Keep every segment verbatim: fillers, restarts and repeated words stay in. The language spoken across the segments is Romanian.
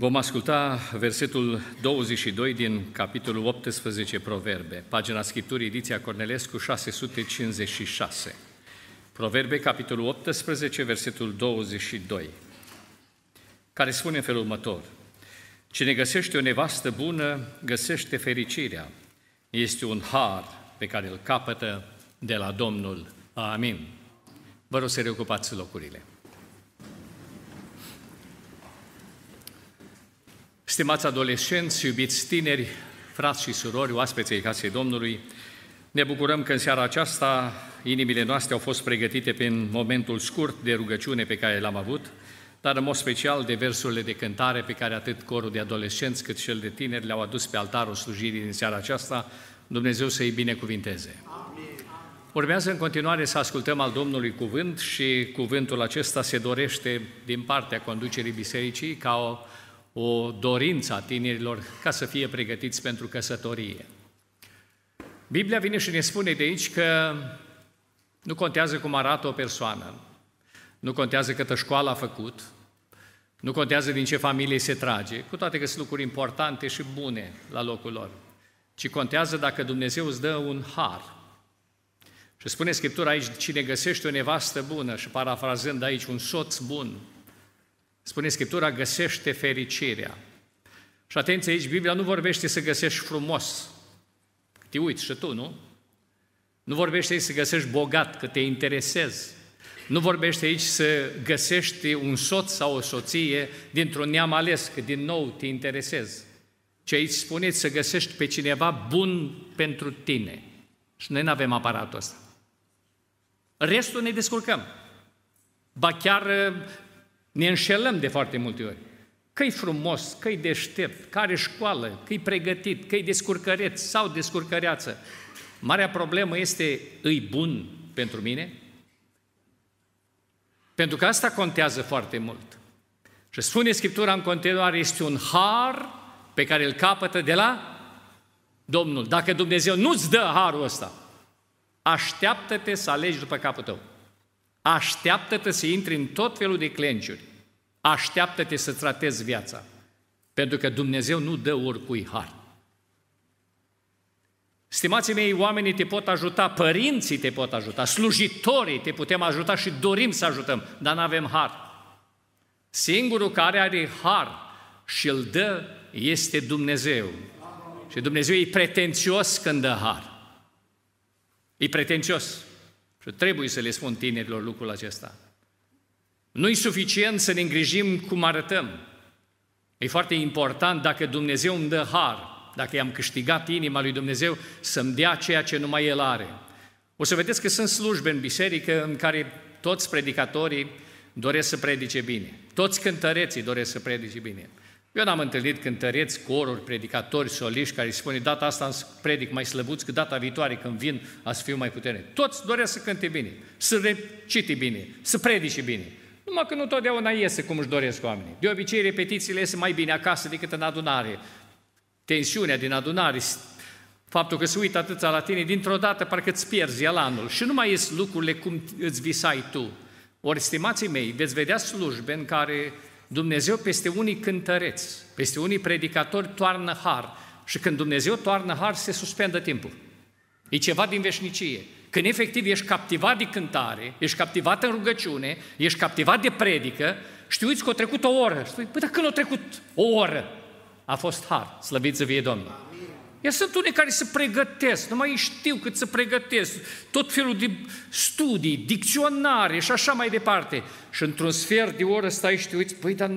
Vom asculta versetul douăzeci și doi din capitolul optsprezece, Proverbe, pagina Scripturii, ediția Cornelescu, șase sute cincizeci și șase. Proverbe, capitolul optsprezece, versetul douăzeci și doi, care spune în felul următor: cine găsește o nevastă bună, găsește fericirea. Este un har pe care îl capătă de la Domnul. Amin. Vă rog să reocupați locurile. Stimați adolescenți, iubiți tineri, frați și surori, oaspeții casei Domnului, ne bucurăm că în seara aceasta inimile noastre au fost pregătite prin momentul scurt de rugăciune pe care l-am avut, dar în mod special de versurile de cântare pe care atât corul de adolescenți cât cel de tineri le-au adus pe altarul slujirii din seara aceasta. Dumnezeu să-i binecuvinteze. Urmează în continuare să ascultăm al Domnului cuvânt și cuvântul acesta se dorește din partea conducerii bisericii ca o o dorință a tinerilor ca să fie pregătiți pentru căsătorie. Biblia vine și ne spune de aici că nu contează cum arată o persoană, nu contează câtă școală a făcut, nu contează din ce familie se trage, cu toate că sunt lucruri importante și bune la locul lor, ci contează dacă Dumnezeu îți dă un har. Și spune Scriptura aici, cine găsește o nevastă bună, și parafrazând aici, un soț bun, spune Scriptura, găsește fericirea. Și atenție aici, Biblia nu vorbește să găsești frumos, că te uiți și tu, nu? Nu vorbește aici să găsești bogat, că te interesezi. Nu vorbește aici să găsești un soț sau o soție dintr-un neam ales, că din nou te interesezi. Ce aici spune să găsești pe cineva bun pentru tine. Și noi nu avem aparatul ăsta. Restul ne descurcăm. Ba chiar ne înșelăm de foarte multe ori. Că-i frumos, că-i deștept, că are școală, că-i pregătit, că-i descurcăreț sau descurcăreață. Marea problemă este, îi bun pentru mine? Pentru că asta contează foarte mult. Și spune Scriptura în continuare, este un har pe care îl capătă de la Domnul. Dacă Dumnezeu nu-ți dă harul ăsta, așteaptă-te să alegi după capul tău. Așteaptă-te să intri în tot felul de clenciuri. Așteaptă-te să tratezi viața. Pentru că Dumnezeu nu dă oricui har. Stimații mei, oamenii te pot ajuta, părinții te pot ajuta, slujitorii te putem ajuta și dorim să ajutăm, dar nu avem har. Singurul care are har și îl dă este Dumnezeu. Și Dumnezeu e pretențios când dă har. E pretențios. Și trebuie să le spun tinerilor lucrul acesta. Nu-i suficient să ne îngrijim cum arătăm. E foarte important dacă Dumnezeu îmi dă har, dacă i-am câștigat inima lui Dumnezeu, să-mi dea ceea ce numai El are. O să vedeți că sunt slujbe în biserică în care toți predicatorii doresc să predice bine. Toți cântăreții doresc să predice bine. Eu n-am întâlnit cântăreți, coruri, predicatori, soliști care îi spune data asta îmi predic mai slăbuț, că data viitoare când vin a să fiu mai puternic. Toți doresc să cânte bine, să recite bine, să predice bine. Numai că nu totdeauna iese cum își doresc oamenii. De obicei, repetițiile iese mai bine acasă decât în adunare. Tensiunea din adunare, faptul că se uită atâția la tine, dintr-o dată parcă îți pierzi elanul și nu mai ies lucrurile cum îți visai tu. Ori, stimații mei, veți vedea slujbe în care Dumnezeu peste unii cântăreți, peste unii predicatori toarnă har și când Dumnezeu toarnă har se suspendă timpul. E ceva din veșnicie. Când efectiv ești captivat de cântare, ești captivat în rugăciune, ești captivat de predică și te uiți că a trecut o oră. Și spui, păi dar când a trecut o oră? A fost har, slăvit să fie Domnul. Iar sunt unii care se pregătesc, numai ei știu cât se pregătesc, tot felul de studii, dicționare și așa mai departe. Și într-un sfert de oră stai și te uiți, păi, dar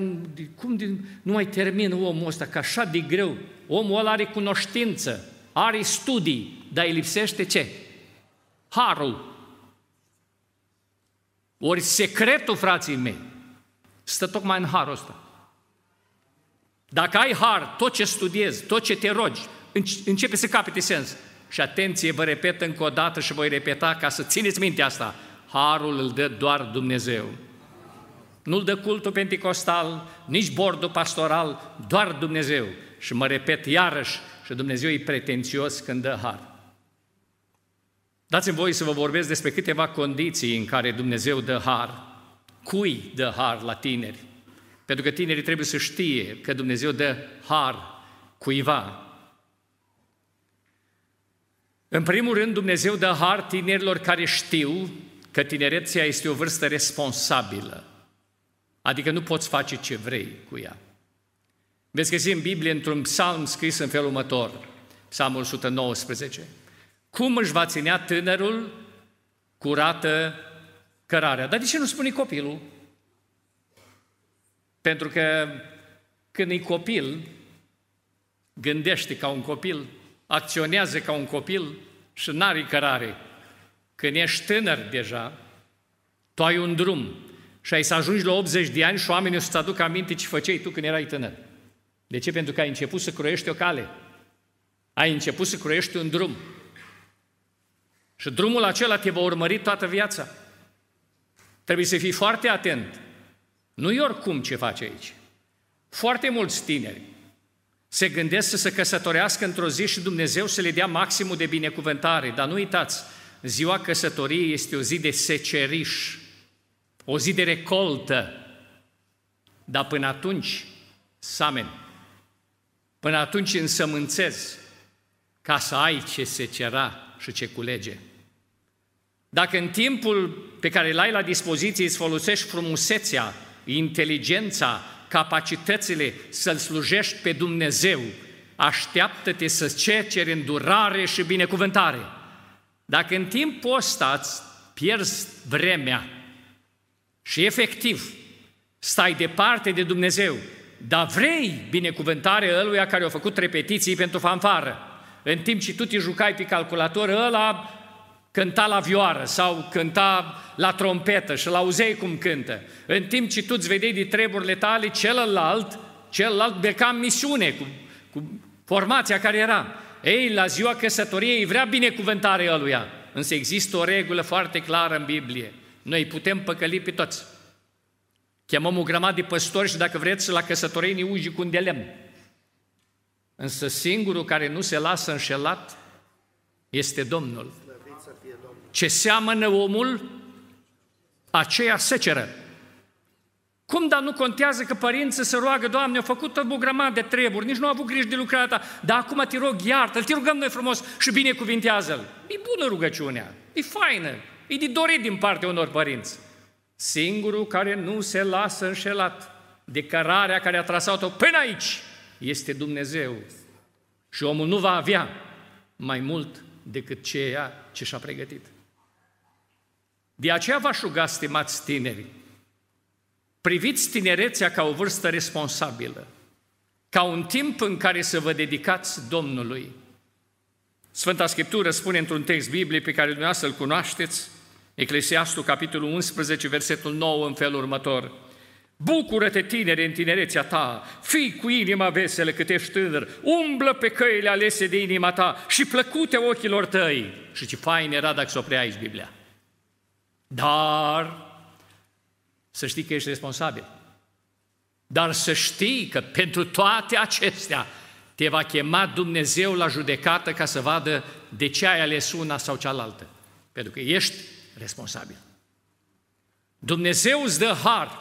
cum de, nu mai termină omul ăsta, că așa de greu. Omul ăla are cunoștință, are studii, dar îi lipsește ce? Harul. Ori secretul, frații mei, stă tocmai în harul ăsta. Dacă ai har, tot ce studiezi, tot ce te rogi, începe să capete sens. Și atenție, vă repet încă o dată și voi repeta ca să țineți minte asta. Harul îl dă doar Dumnezeu. Nu-l dă cultul penticostal, nici bordul pastoral, doar Dumnezeu. Și mă repet iarăși, și Dumnezeu e pretențios când dă har. Dați-mi voie să vă vorbesc despre câteva condiții în care Dumnezeu dă har. Cui dă har la tineri? Pentru că tinerii trebuie să știe că Dumnezeu dă har cuiva. În primul rând, Dumnezeu dă har tinerilor care știu că tinerețea este o vârstă responsabilă. Adică nu poți face ce vrei cu ea. Veți găsi în Biblie într-un psalm scris în felul următor, Psalmul o sută nouăsprezece. Cum își va ținea tânărul curată cărarea? Dar de ce nu spune copilul? Pentru că când e copil, gândește ca un copil, acționează ca un copil și n-are cărare. Când ești tânăr deja, tu ai un drum și ai să ajungi la optzeci de ani și oamenii o să-ți aducă aminte ce făceai tu când erai tânăr. De ce? Pentru că ai început să croiești o cale. Ai început să croiești un drum. Și drumul acela te va urmări toată viața. Trebuie să fii foarte atent. Nu-i oricum ce faci aici. Foarte mulți tineri se gândesc să se căsătorească într-o zi și Dumnezeu să le dea maximul de binecuvântare. Dar nu uitați, ziua căsătoriei este o zi de seceriș, o zi de recoltă. Dar până atunci, sameni, până atunci însămânțezi ca să ai ce secera și ce culege. Dacă în timpul pe care îl ai la dispoziție îți folosești frumusețea, inteligența, capacitățile să-L slujești pe Dumnezeu, așteaptă-te să-ți ceri îndurare și binecuvântare. Dacă în timpul ăsta îți pierzi vremea și efectiv stai departe de Dumnezeu, dar vrei binecuvântare ăluia care a făcut repetiții pentru fanfară, în timp ce tu te jucai pe calculator, ăla cânta la vioară sau cânta la trompetă și l-auzeai cum cântă. În timp ce tu îți vedeai de treburile tale, celălalt, celălalt beca misiune cu, cu formația care era. Ei, la ziua căsătoriei vrea binecuvântare ăluia. Însă există o regulă foarte clară în Biblie. Noi putem păcăli pe toți. Chemăm o grămadă de păstori și dacă vreți la căsătorie ne uji cu un de lemn. Însă singurul care nu se lasă înșelat este Domnul. Ce seamănă omul, aceea seceră. Cum, dar nu contează că părinții se roagă, Doamne, au făcut o grămadă de treburi, nici nu au avut grijă de lucrarea Ta, dar acum te rog, iartă-L, te rugăm noi frumos și binecuvintează-L. E bună rugăciunea, e faină, e de dorit din partea unor părinți. Singurul care nu se lasă înșelat de cărarea care a trasat-o până aici este Dumnezeu. Și omul nu va avea mai mult decât ceea ce și-a pregătit. De aceea v-aș ruga, stimați tineri, priviți tinerețea ca o vârstă responsabilă, ca un timp în care să vă dedicați Domnului. Sfânta Scriptură spune într-un text biblic pe care dumneavoastră îl cunoașteți, Eclesiastul, capitolul unsprezece, versetul nouă, în felul următor. Bucură-te, tinere, în tinerețea ta, fii cu inima veselă cât ești tânăr, umblă pe căile alese de inima ta și plăcute ochilor tăi. Și ce fain era dacă se oprea aici Biblia. Dar să știi că ești responsabil. Dar să știi că pentru toate acestea te va chema Dumnezeu la judecată ca să vadă de ce ai ales una sau cealaltă. Pentru că ești responsabil. Dumnezeu îți dă har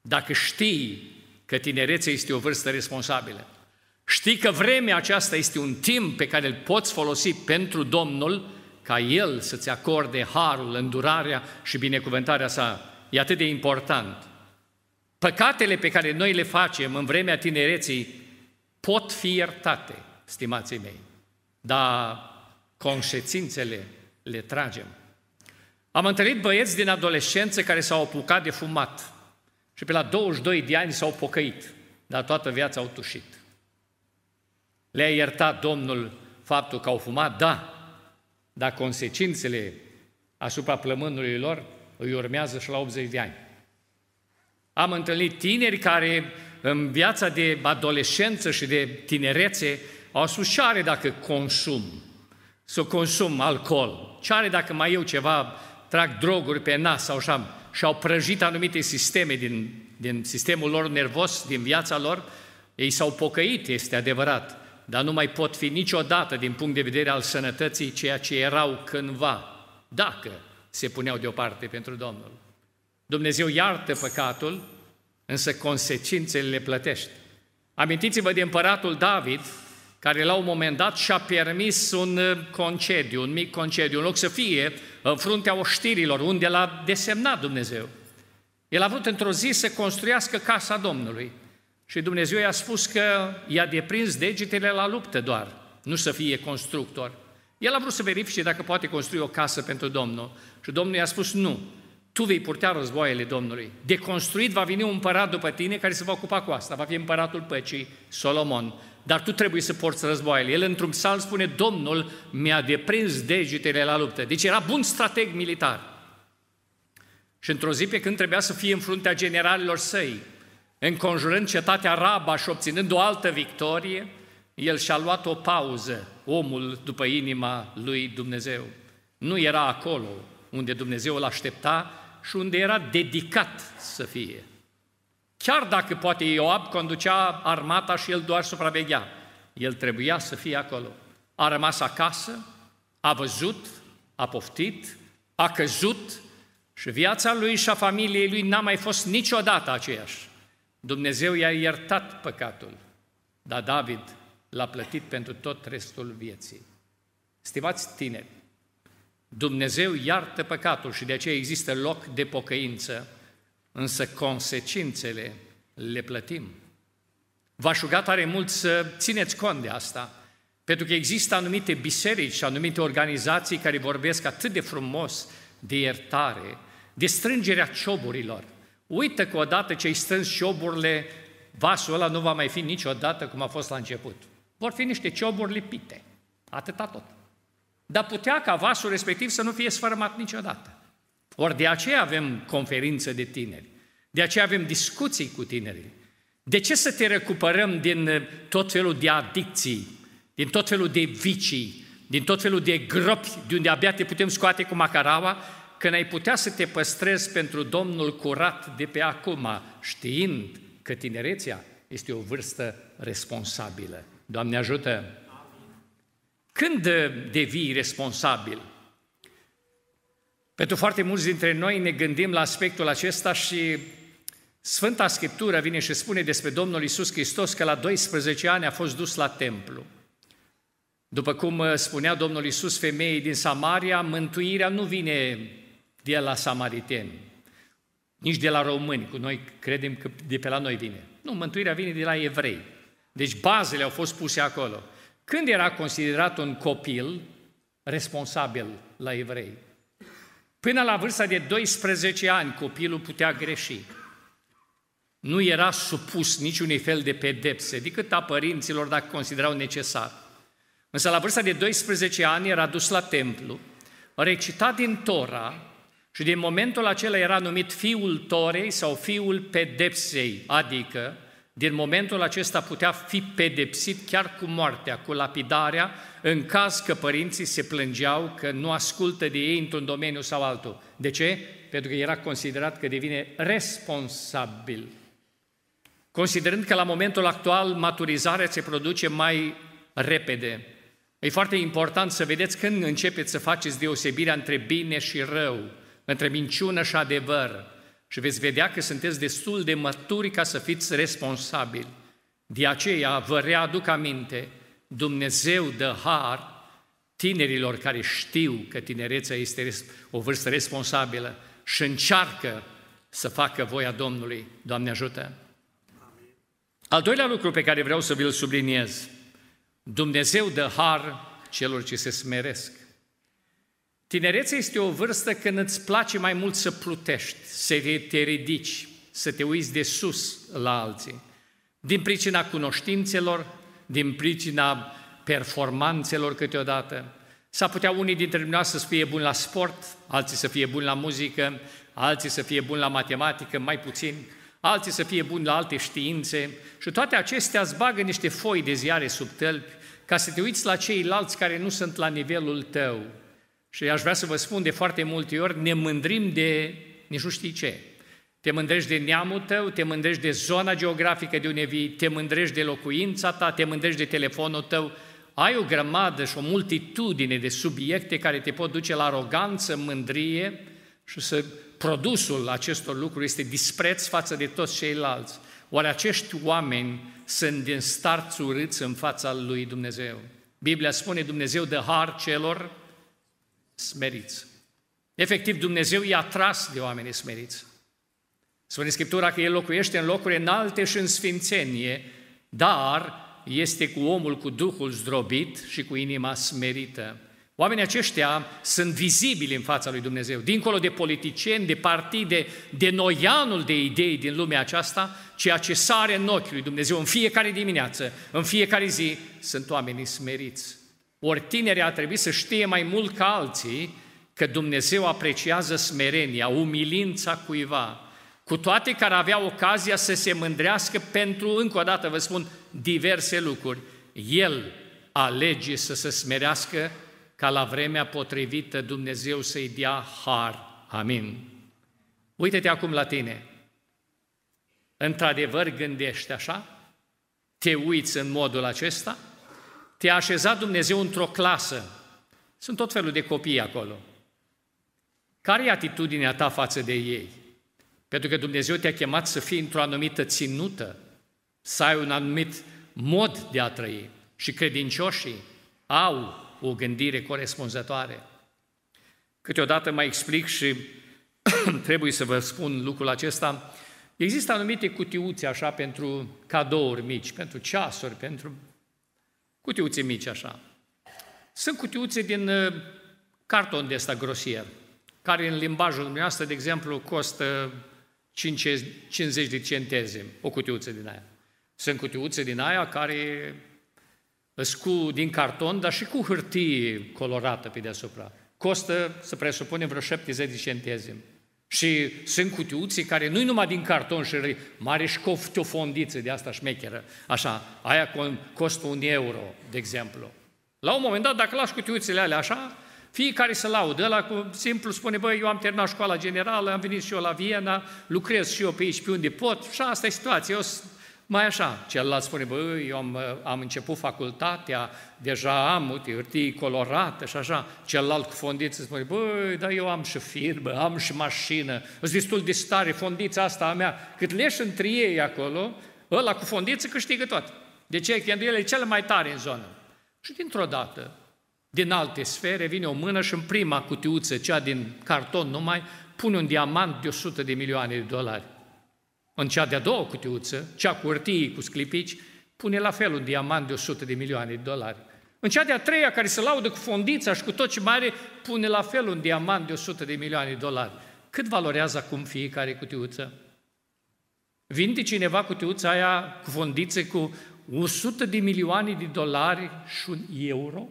dacă știi că tinerețea este o vârstă responsabilă. Știi că vremea aceasta este un timp pe care îl poți folosi pentru Domnul, ca El să-ți acorde harul, îndurarea și binecuvântarea sa. E atât de important. Păcatele pe care noi le facem în vremea tinereții pot fi iertate, stimații mei, dar consecințele le tragem. Am întâlnit băieți din adolescență care s-au apucat de fumat și pe la douăzeci și doi de ani s-au pocăit, dar toată viața au tușit. Le-a iertat Domnul faptul că au fumat? Da, dar consecințele asupra plămânului lor îi urmează și la optzeci de ani. Am întâlnit tineri care în viața de adolescență și de tinerețe au spus, ce are dacă consum, să consum alcool, ce are dacă mai eu ceva, trag droguri pe nas sau așa, și au prăjit anumite sisteme din, din sistemul lor nervos, din viața lor, ei s-au pocăit, este adevărat, dar nu mai pot fi niciodată din punct de vedere al sănătății ceea ce erau cândva, dacă se puneau deoparte pentru Domnul. Dumnezeu iartă păcatul, însă consecințele le plătești. Amintiți-vă de împăratul David, care la un moment dat și-a permis un concediu, un mic concediu, în loc să fie în fruntea oștirilor, unde l-a desemnat Dumnezeu. El a avut într-o zi să construiască casa Domnului și Dumnezeu i-a spus că i-a deprins degetele la luptă doar, nu să fie constructor. El a vrut să verifice dacă poate construi o casă pentru Domnul și Domnul i-a spus nu, tu vei purta războaiele Domnului. De construit va veni un împărat după tine care se va ocupa cu asta, va fi împăratul păcii, Solomon. Dar tu trebuie să porți războaiele. El într-un psalm spune, Domnul mi-a deprins degetele la luptă. Deci era bun strateg militar. Și într-o zi pe când trebuia să fie în fruntea generalilor săi, înconjurând cetatea Raba și obținând o altă victorie, el și-a luat o pauză, omul după inima lui Dumnezeu. Nu era acolo unde Dumnezeu îl aștepta și unde era dedicat să fie. Chiar dacă poate Ioab conducea armata și el doar supraveghea, el trebuia să fie acolo. A rămas acasă, a văzut, a poftit, a căzut și viața lui și a familiei lui n-a mai fost niciodată aceeași. Dumnezeu i-a iertat păcatul, dar David l-a plătit pentru tot restul vieții. Stimați tineri, Dumnezeu iartă păcatul și de aceea există loc de pocăință, însă consecințele le plătim. V-aș ruga tare mult să țineți cont de asta, pentru că există anumite biserici și anumite organizații care vorbesc atât de frumos de iertare, de strângerea cioburilor. Uită că odată ce ai strâns cioburile, vasul ăla nu va mai fi niciodată cum a fost la început. Vor fi niște cioburi lipite, atâta tot. Dar putea ca vasul respectiv să nu fie sfărâmat niciodată. Ori de aceea avem conferințe de tineri, de aceea avem discuții cu tinerii. De ce să te recuperăm din tot felul de adicții, din tot felul de vicii, din tot felul de gropi de unde abia te putem scoate cu macaraua, când ai putea să te păstrezi pentru Domnul curat de pe acum, știind că tinerețea este o vârstă responsabilă. Doamne ajută! Când devii responsabil? Pentru foarte mulți dintre noi ne gândim la aspectul acesta și Sfânta Scriptură vine și spune despre Domnul Iisus Hristos că la doisprezece ani a fost dus la templu. După cum spunea Domnul Iisus femeii din Samaria, mântuirea nu vine de la samariteni, nici de la români, cu noi credem că de pe la noi vine. Nu, mântuirea vine de la evrei. Deci bazele au fost puse acolo. Când era considerat un copil responsabil la evrei? Până la vârsta de doisprezece ani, copilul putea greși. Nu era supus niciunui fel de pedepse, decât a părinților dacă considerau necesar. Însă la vârsta de doisprezece ani era dus la templu, recita din Tora și din momentul acela era numit fiul Torei sau fiul pedepsei, adică din momentul acesta putea fi pedepsit chiar cu moartea, cu lapidarea, în caz că părinții se plângeau că nu ascultă de ei într-un domeniu sau altul. De ce? Pentru că era considerat că devine responsabil. Considerând că la momentul actual maturizarea se produce mai repede, e foarte important să vedeți când începeți să faceți deosebirea între bine și rău, între minciună și adevăr. Și veți vedea că sunteți destul de maturi ca să fiți responsabili. De aceea vă readuc aminte, Dumnezeu dă har tinerilor care știu că tinerețea este o vârstă responsabilă și încearcă să facă voia Domnului. Doamne ajută! Al doilea lucru pe care vreau să vi-l subliniez, Dumnezeu dă har celor ce se smeresc. Tinerețea este o vârstă când îți place mai mult să plutești, să te ridici, să te uiți de sus la alții. Din pricina cunoștințelor, din pricina performanțelor câteodată. S-ar putea unii dintre dumneavoastră să fie buni la sport, alții să fie buni la muzică, alții să fie buni la matematică, mai puțin, alții să fie buni la alte științe și toate acestea îți bagă niște foi de ziare sub tălpi ca să te uiți la ceilalți care nu sunt la nivelul tău. Și aș vrea să vă spun de foarte multe ori, ne mândrim de nici nu știi ce. Te mândrești de neamul tău, te mândrești de zona geografică de unde vii, te mândrești de locuința ta, te mândrești de telefonul tău. Ai o grămadă și o multitudine de subiecte care te pot duce la aroganță, mândrie și să produsul acestor lucruri este dispreț față de toți ceilalți. Oare acești oameni sunt din start urâți în fața lui Dumnezeu? Biblia spune, Dumnezeu dă har celor smeriți. Efectiv, Dumnezeu i-a atras de oamenii smeriți. Spune Scriptura că El locuiește în locuri înalte și în sfințenie, dar este cu omul cu duhul zdrobit și cu inima smerită. Oamenii aceștia sunt vizibili în fața lui Dumnezeu. Dincolo de politicieni, de partide, de noianul de idei din lumea aceasta, ceea ce sare în ochii lui Dumnezeu în fiecare dimineață, în fiecare zi, sunt oamenii smeriți. Ori tinerii ar trebui să știe mai mult ca alții că Dumnezeu apreciază smerenia, umilința cuiva, cu toate care avea ocazia să se mândrească pentru, încă o dată vă spun, diverse lucruri. El alege să se smerească ca la vremea potrivită Dumnezeu să-i dea har. Amin. Uite-te acum la tine. Într-adevăr gândești așa? Te uiți în modul acesta? Te-a așezat Dumnezeu într-o clasă. Sunt tot felul de copii acolo. Care e atitudinea ta față de ei? Pentru că Dumnezeu te-a chemat să fii într-o anumită ținută, să ai un anumit mod de a trăi. Și credincioșii au o gândire corespunzătoare. Câteodată mai explic și trebuie să vă spun lucrul acesta. Există anumite cutiuțe așa pentru cadouri mici, pentru ceasuri, pentru cutiuțe mici așa. Sunt cutiuțe din carton de ăsta grosier, care în limbajul dumneavoastră, de exemplu, costă cincizeci de centezimi, o cutiuță din aia. Sunt cutiuțe din aia care scu din carton, dar și cu hârtie colorată pe deasupra. Costă, să presupunem, vreo șaptezeci de centezimi. Și sunt cutiuțe care nu-i numai din carton și hârtie, mare școf, o fondiță de asta șmecheră, așa, aia costă un euro, de exemplu. La un moment dat, dacă lași cutiuțele alea așa, fiecare se laudă, ăla cu simplu spune, băi, eu am terminat școala generală, am venit și eu la Viena, lucrez și eu pe aici, pe unde pot, și asta e situația, eu mai așa. Celălalt spune, băi, eu am, am început facultatea, deja am, uite, hârtii colorată și așa. Celălalt cu fondiță spune, băi, dar eu am și firmă, am și mașină, sunt destul de stare, fondița asta a mea. Cât leși între ei acolo, ăla cu fondiță câștigă tot. De ce? Că el e cel mai tare în zonă. Și dintr-o dată, din alte sfere, vine o mână și în prima cutiuță, cea din carton numai, pune un diamant de o sută de milioane de dolari. În cea de-a doua cutiuță, cea cu hârtii, cu sclipici, pune la fel un diamant de o sută de milioane de dolari. În cea de-a treia, care se laudă cu fondița și cu tot ce mai are, pune la fel un diamant de o sută de milioane de dolari. Cât valorează acum fiecare cutiuță? Vinde cineva cutiuța aia cu fondițe cu o sută de milioane de dolari și un euro?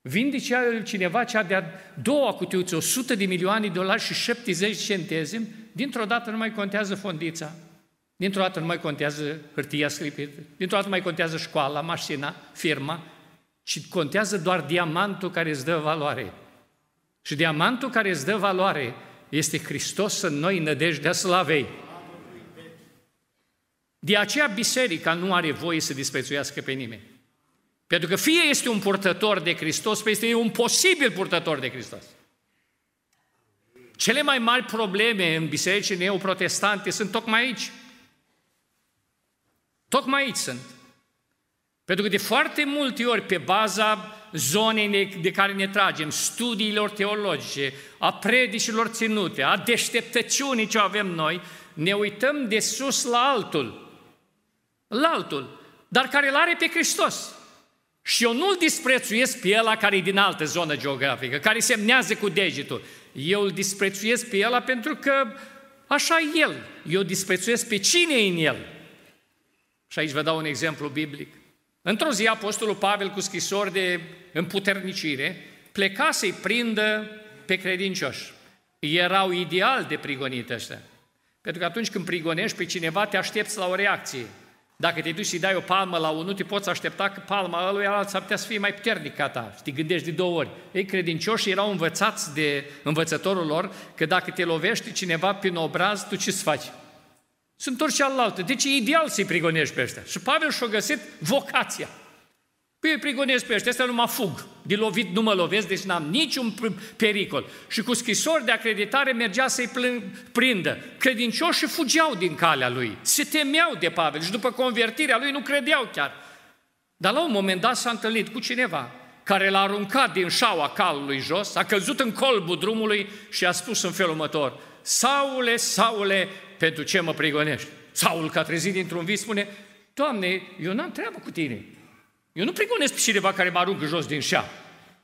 Vinde cineva cea de-a doua cutiuță, o sută de milioane de dolari și șaptezeci de centezimi, dintr-o dată nu mai contează fondița, dintr-o dată nu mai contează hârtia sclipită, dintr-o dată nu mai contează școala, mașina, firma, ci contează doar diamantul care îți dă valoare. Și diamantul care îți dă valoare este Hristos în noi, nădejdea slavei. De aceea biserica nu are voie să disprețuiască pe nimeni. Pentru că fie este un purtător de Hristos, fie este un posibil purtător de Hristos. Cele mai mari probleme în bisericii neoprotestante sunt tocmai aici. Tocmai aici sunt. Pentru că de foarte multe ori, pe baza zonei de care ne tragem, studiilor teologice, a predicilor ținute, a deșteptăciunii ce avem noi, ne uităm de sus la altul. La altul. Dar care îl are pe Hristos. Și eu nu-l disprețuiesc pe ăla care e din altă zonă geografică, care semnează cu degetul. Eu îl disprețuiesc pe ăla pentru că așa e el. Eu disprețuiesc pe cine e în el. Și aici vă dau un exemplu biblic. Într-o zi, apostolul Pavel, cu scrisori de împuternicire, pleca să-i prindă pe credincioși. Erau ideal de prigonit ăștia. Pentru că atunci când prigonești pe cineva, te aștepți la o reacție. Dacă te duci și dai o palmă la unul, te poți aștepta că palma lui ala s-ar putea să fie mai puternic ca ta. Și te gândești de două ori. Ei, credincioși, erau învățați de învățătorul lor că dacă te lovești cineva prin obraz, tu ce-ți faci? Sunt orice alaltă. Deci e ideal să-i prigonești pe ăștia. Și Pavel și-a găsit vocația. Păi prigonesc pe ăștia, ăsta nu mă fug. De lovit nu mă lovesc, deci n-am niciun pericol. Și cu scrisori de acreditare mergea să-i prindă. Credincioșii fugeau din calea lui, se temeau de Pavel și după convertirea lui nu credeau chiar. Dar la un moment dat s-a întâlnit cu cineva care l-a aruncat din șaua calului jos, a căzut în colbul drumului și a spus în felul următor: Saule, Saule, pentru ce mă prigonești? Saul, că a trezit dintr-un vis, spune: Doamne, eu n-am treabă cu tine. Eu nu prigonesc pe cineva care mă aruncă jos din șa.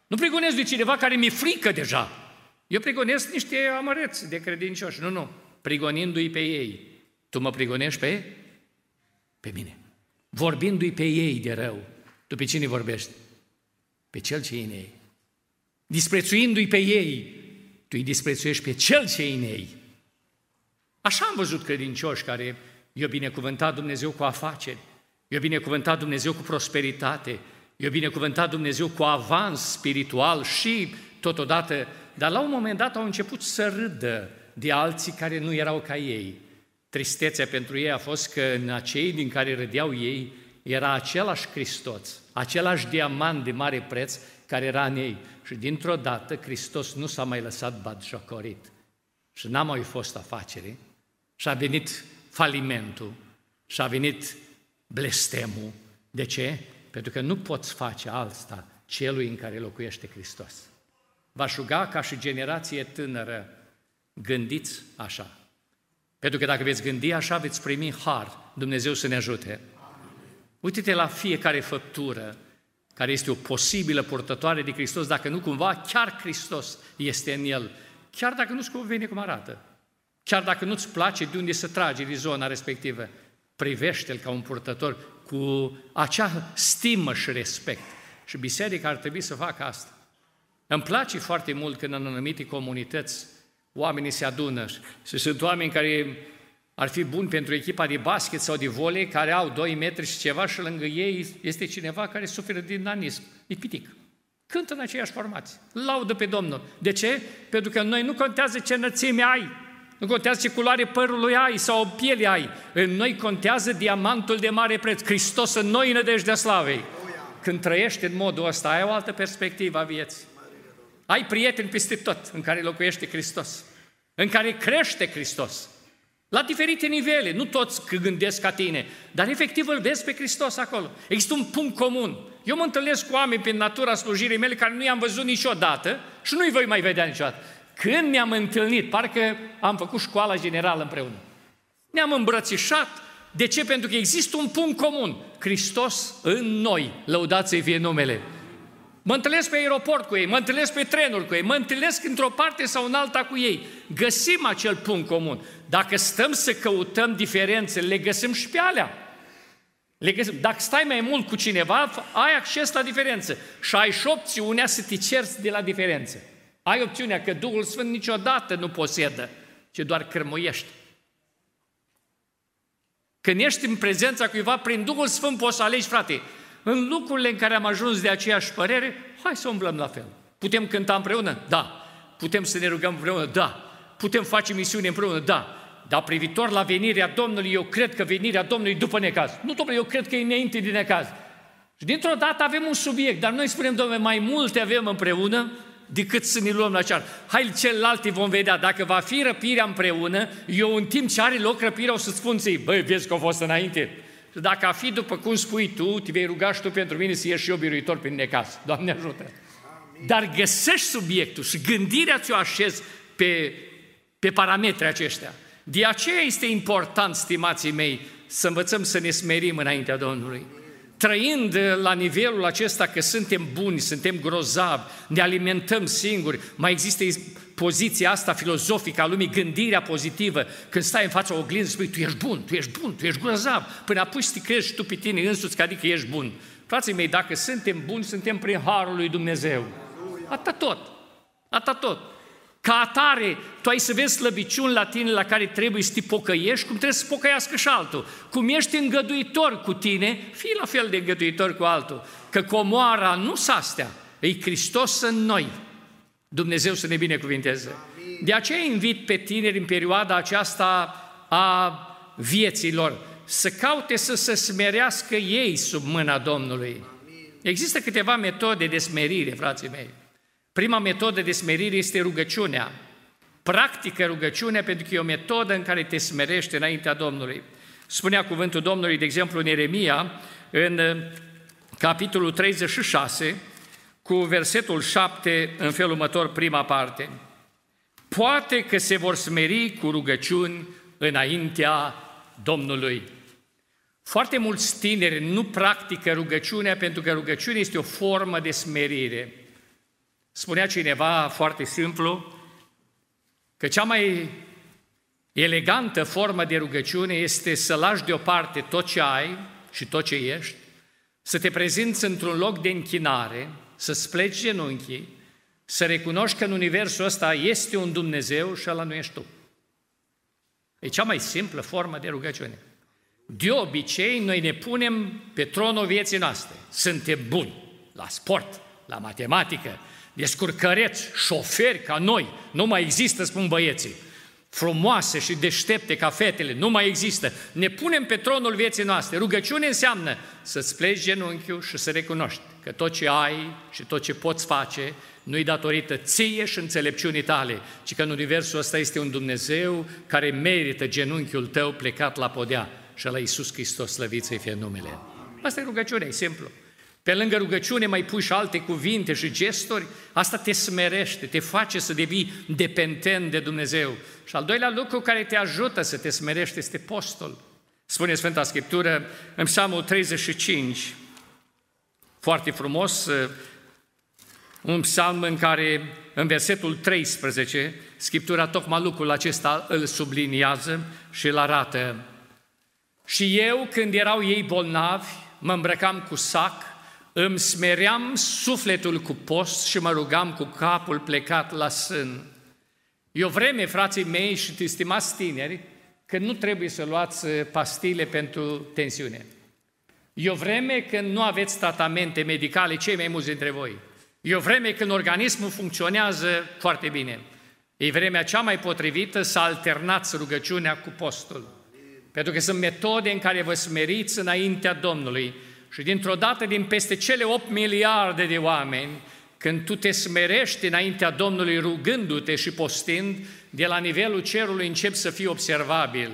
Nu prigonesc de cineva care mi-e frică deja. Eu prigonesc niște amăreți de credincioși. Nu, nu. Prigonindu-i pe ei. Tu mă prigonești pe? Pe mine. Vorbindu-i pe ei de rău. Tu pe cine vorbești? Pe cel ce e în ei. Disprețuindu-i pe ei. Tu îi disprețuiești pe cel ce e în ei. Așa am văzut credincioși care i-a binecuvântat Dumnezeu cu afaceri. I-a binecuvântat Dumnezeu cu prosperitate, i-a binecuvântat Dumnezeu cu avans spiritual și totodată, dar la un moment dat au început să râdă de alții care nu erau ca ei. Tristețea pentru ei a fost că în acei din care râdeau ei era același Hristos, același diamant de mare preț care era în ei. Și dintr-o dată Hristos nu s-a mai lăsat batjocorit și n-a mai fost afacere și a venit falimentul și a venit blestemul. De ce? Pentru că nu poți face asta celui în care locuiește Hristos. V-aș ruga ca și generație tânără, gândiți așa. Pentru că dacă veți gândi așa, veți primi har. Dumnezeu să ne ajute. Uite-te la fiecare făptură care este o posibilă purtătoare de Hristos, dacă nu cumva chiar Hristos este în el. Chiar dacă nu-ți convine cum arată. Chiar dacă nu-ți place de unde se trage din zona respectivă. Privește-l ca un purtător cu acea stimă și respect. Și biserica ar trebui să facă asta. Îmi place foarte mult când în anumite comunități oamenii se adună și sunt oameni care ar fi buni pentru echipa de basket sau de volei, care au doi metri și ceva și lângă ei este cineva care suferă din nanism. E pitic. Cântă în aceeași formație. Laudă pe Domnul. De ce? Pentru că noi nu contează ce înălțime ai. Nu contează ce culoare părului ai sau pielii ai. În noi contează diamantul de mare preț. Hristos în noi, nădejdea slavei. Când trăiești în modul ăsta, ai o altă perspectivă a vieții. Ai prieteni peste tot în care locuiește Hristos. În care crește Hristos. La diferite nivele. Nu toți gândesc ca tine. Dar efectiv îl vezi pe Hristos acolo. Există un punct comun. Eu mă întâlnesc cu oameni prin natura slujirii mele care nu i-am văzut niciodată și nu-i voi mai vedea niciodată. Când ne-am întâlnit, parcă am făcut școala generală împreună. Ne-am îmbrățișat. De ce? Pentru că există un punct comun. Hristos în noi. Lăudați-i fie numele. Mă întâlnesc pe aeroport cu ei, mă întâlnesc pe trenuri cu ei, mă întâlnesc într-o parte sau în alta cu ei. Găsim acel punct comun. Dacă stăm să căutăm diferențele, le găsim și pe alea. Le găsim. Dacă stai mai mult cu cineva, ai acces la diferență. Și ai și opțiunea să te cerți de la diferență. Ai opțiunea că Duhul Sfânt niciodată nu posedă, ci doar cărmuiește. Când ești în prezența cuiva, prin Duhul Sfânt poți să alegi, frate, în lucrurile în care am ajuns de aceeași părere, hai să umblăm la fel. Putem cânta împreună? Da. Putem să ne rugăm împreună? Da. Putem face misiune împreună? Da. Dar privitor la venirea Domnului, eu cred că venirea Domnului după necaz. Nu, Domnule, eu cred că e înainte de necaz. Și dintr-o dată avem un subiect, dar noi spunem, Domnule, mai multe avem împreună, decât să ne luăm la ceară. Hai, celălalt vom vedea. Dacă va fi răpirea împreună, eu în timp ce are loc răpirea o să-ți spun ție, băi, vezi că a fost înainte. Și dacă a fi după cum spui tu, te vei ruga și tu pentru mine să ieși și eu biruitor prin necaz. Doamne ajută! Amin. Dar găsești subiectul și gândirea ți-o așezi pe, pe parametrii aceștia. De aceea este important, stimații mei, să învățăm să ne smerim înaintea Domnului. Trăind la nivelul acesta că suntem buni, suntem grozavi, ne alimentăm singuri, mai există poziția asta filozofică a lumii, gândirea pozitivă, când stai în fața oglinzii și spui, tu ești bun, tu ești bun, tu ești grozav, până apoi să te crezi și tu pe tine însuți, că adică ești bun. Frații mei, dacă suntem buni, suntem prin harul lui Dumnezeu. Atât tot, atât tot. Ca atare, tu ai să vezi slăbiciuni la tine la care trebuie să te pocăiești, cum trebuie să pocăiască și altul. Cum ești îngăduitor cu tine, fii la fel de îngăduitor cu altul. Că comoara nu s-astea, e Hristos în noi. Dumnezeu să ne binecuvinteze. De aceea invit pe tineri în perioada aceasta a vieților să caute să se smerească ei sub mâna Domnului. Există câteva metode de smerire, frații mei. Prima metodă de smerire este rugăciunea. Practică rugăciunea pentru că e o metodă în care te smerești înaintea Domnului. Spunea cuvântul Domnului, de exemplu, în Ieremia, în capitolul treizeci și șase, cu versetul șapte, în felul următor, prima parte. Poate că se vor smeri cu rugăciuni înaintea Domnului. Foarte mulți tineri nu practică rugăciunea pentru că rugăciunea este o formă de smerire. Spunea cineva foarte simplu că cea mai elegantă formă de rugăciune este să lași deoparte tot ce ai și tot ce ești, să te prezinți într-un loc de închinare, să-ți pleci genunchii, să recunoști că în universul ăsta este un Dumnezeu și ăla nu ești tu. E cea mai simplă formă de rugăciune. De obicei, noi ne punem pe tronul vieții noastre. Suntem buni la sport, la matematică, descurcăreți, șoferi ca noi, nu mai există, spun băieții, frumoase și deștepte ca fetele, nu mai există. Ne punem pe tronul vieții noastre. Rugăciune înseamnă să-ți pleci genunchiul și să recunoști că tot ce ai și tot ce poți face nu-i datorită ție și înțelepciunii tale, ci că în universul ăsta este un Dumnezeu care merită genunchiul tău plecat la podea. Și la Iisus Hristos, slăvit să-i fie numele. Asta e rugăciunea, e simplu. Pe lângă rugăciune mai pui și alte cuvinte și gesturi, asta te smerește, te face să devii dependent de Dumnezeu. Și al doilea lucru care te ajută să te smerești este postul. Spune Sfânta Scriptură în Psalmul treizeci și cinci, foarte frumos, un psalm în care, în versetul treisprezece, Scriptura tocmai lucrul acesta îl subliniază și îl arată. Și eu, când erau ei bolnavi, mă îmbrăcam cu sac, îmi smeream sufletul cu post și mă rugam cu capul plecat la sân. E o vreme, frații mei și stimați tineri, când nu trebuie să luați pastile pentru tensiune. E o vreme când nu aveți tratamente medicale, cei mai mulți dintre voi. E o vreme când organismul funcționează foarte bine. E vremea cea mai potrivită să alternați rugăciunea cu postul. Pentru că sunt metode în care vă smeriți înaintea Domnului. Și dintr-o dată, din peste cele opt miliarde de oameni, când tu te smerești înaintea Domnului rugându-te și postind, de la nivelul cerului începi să fii observabil.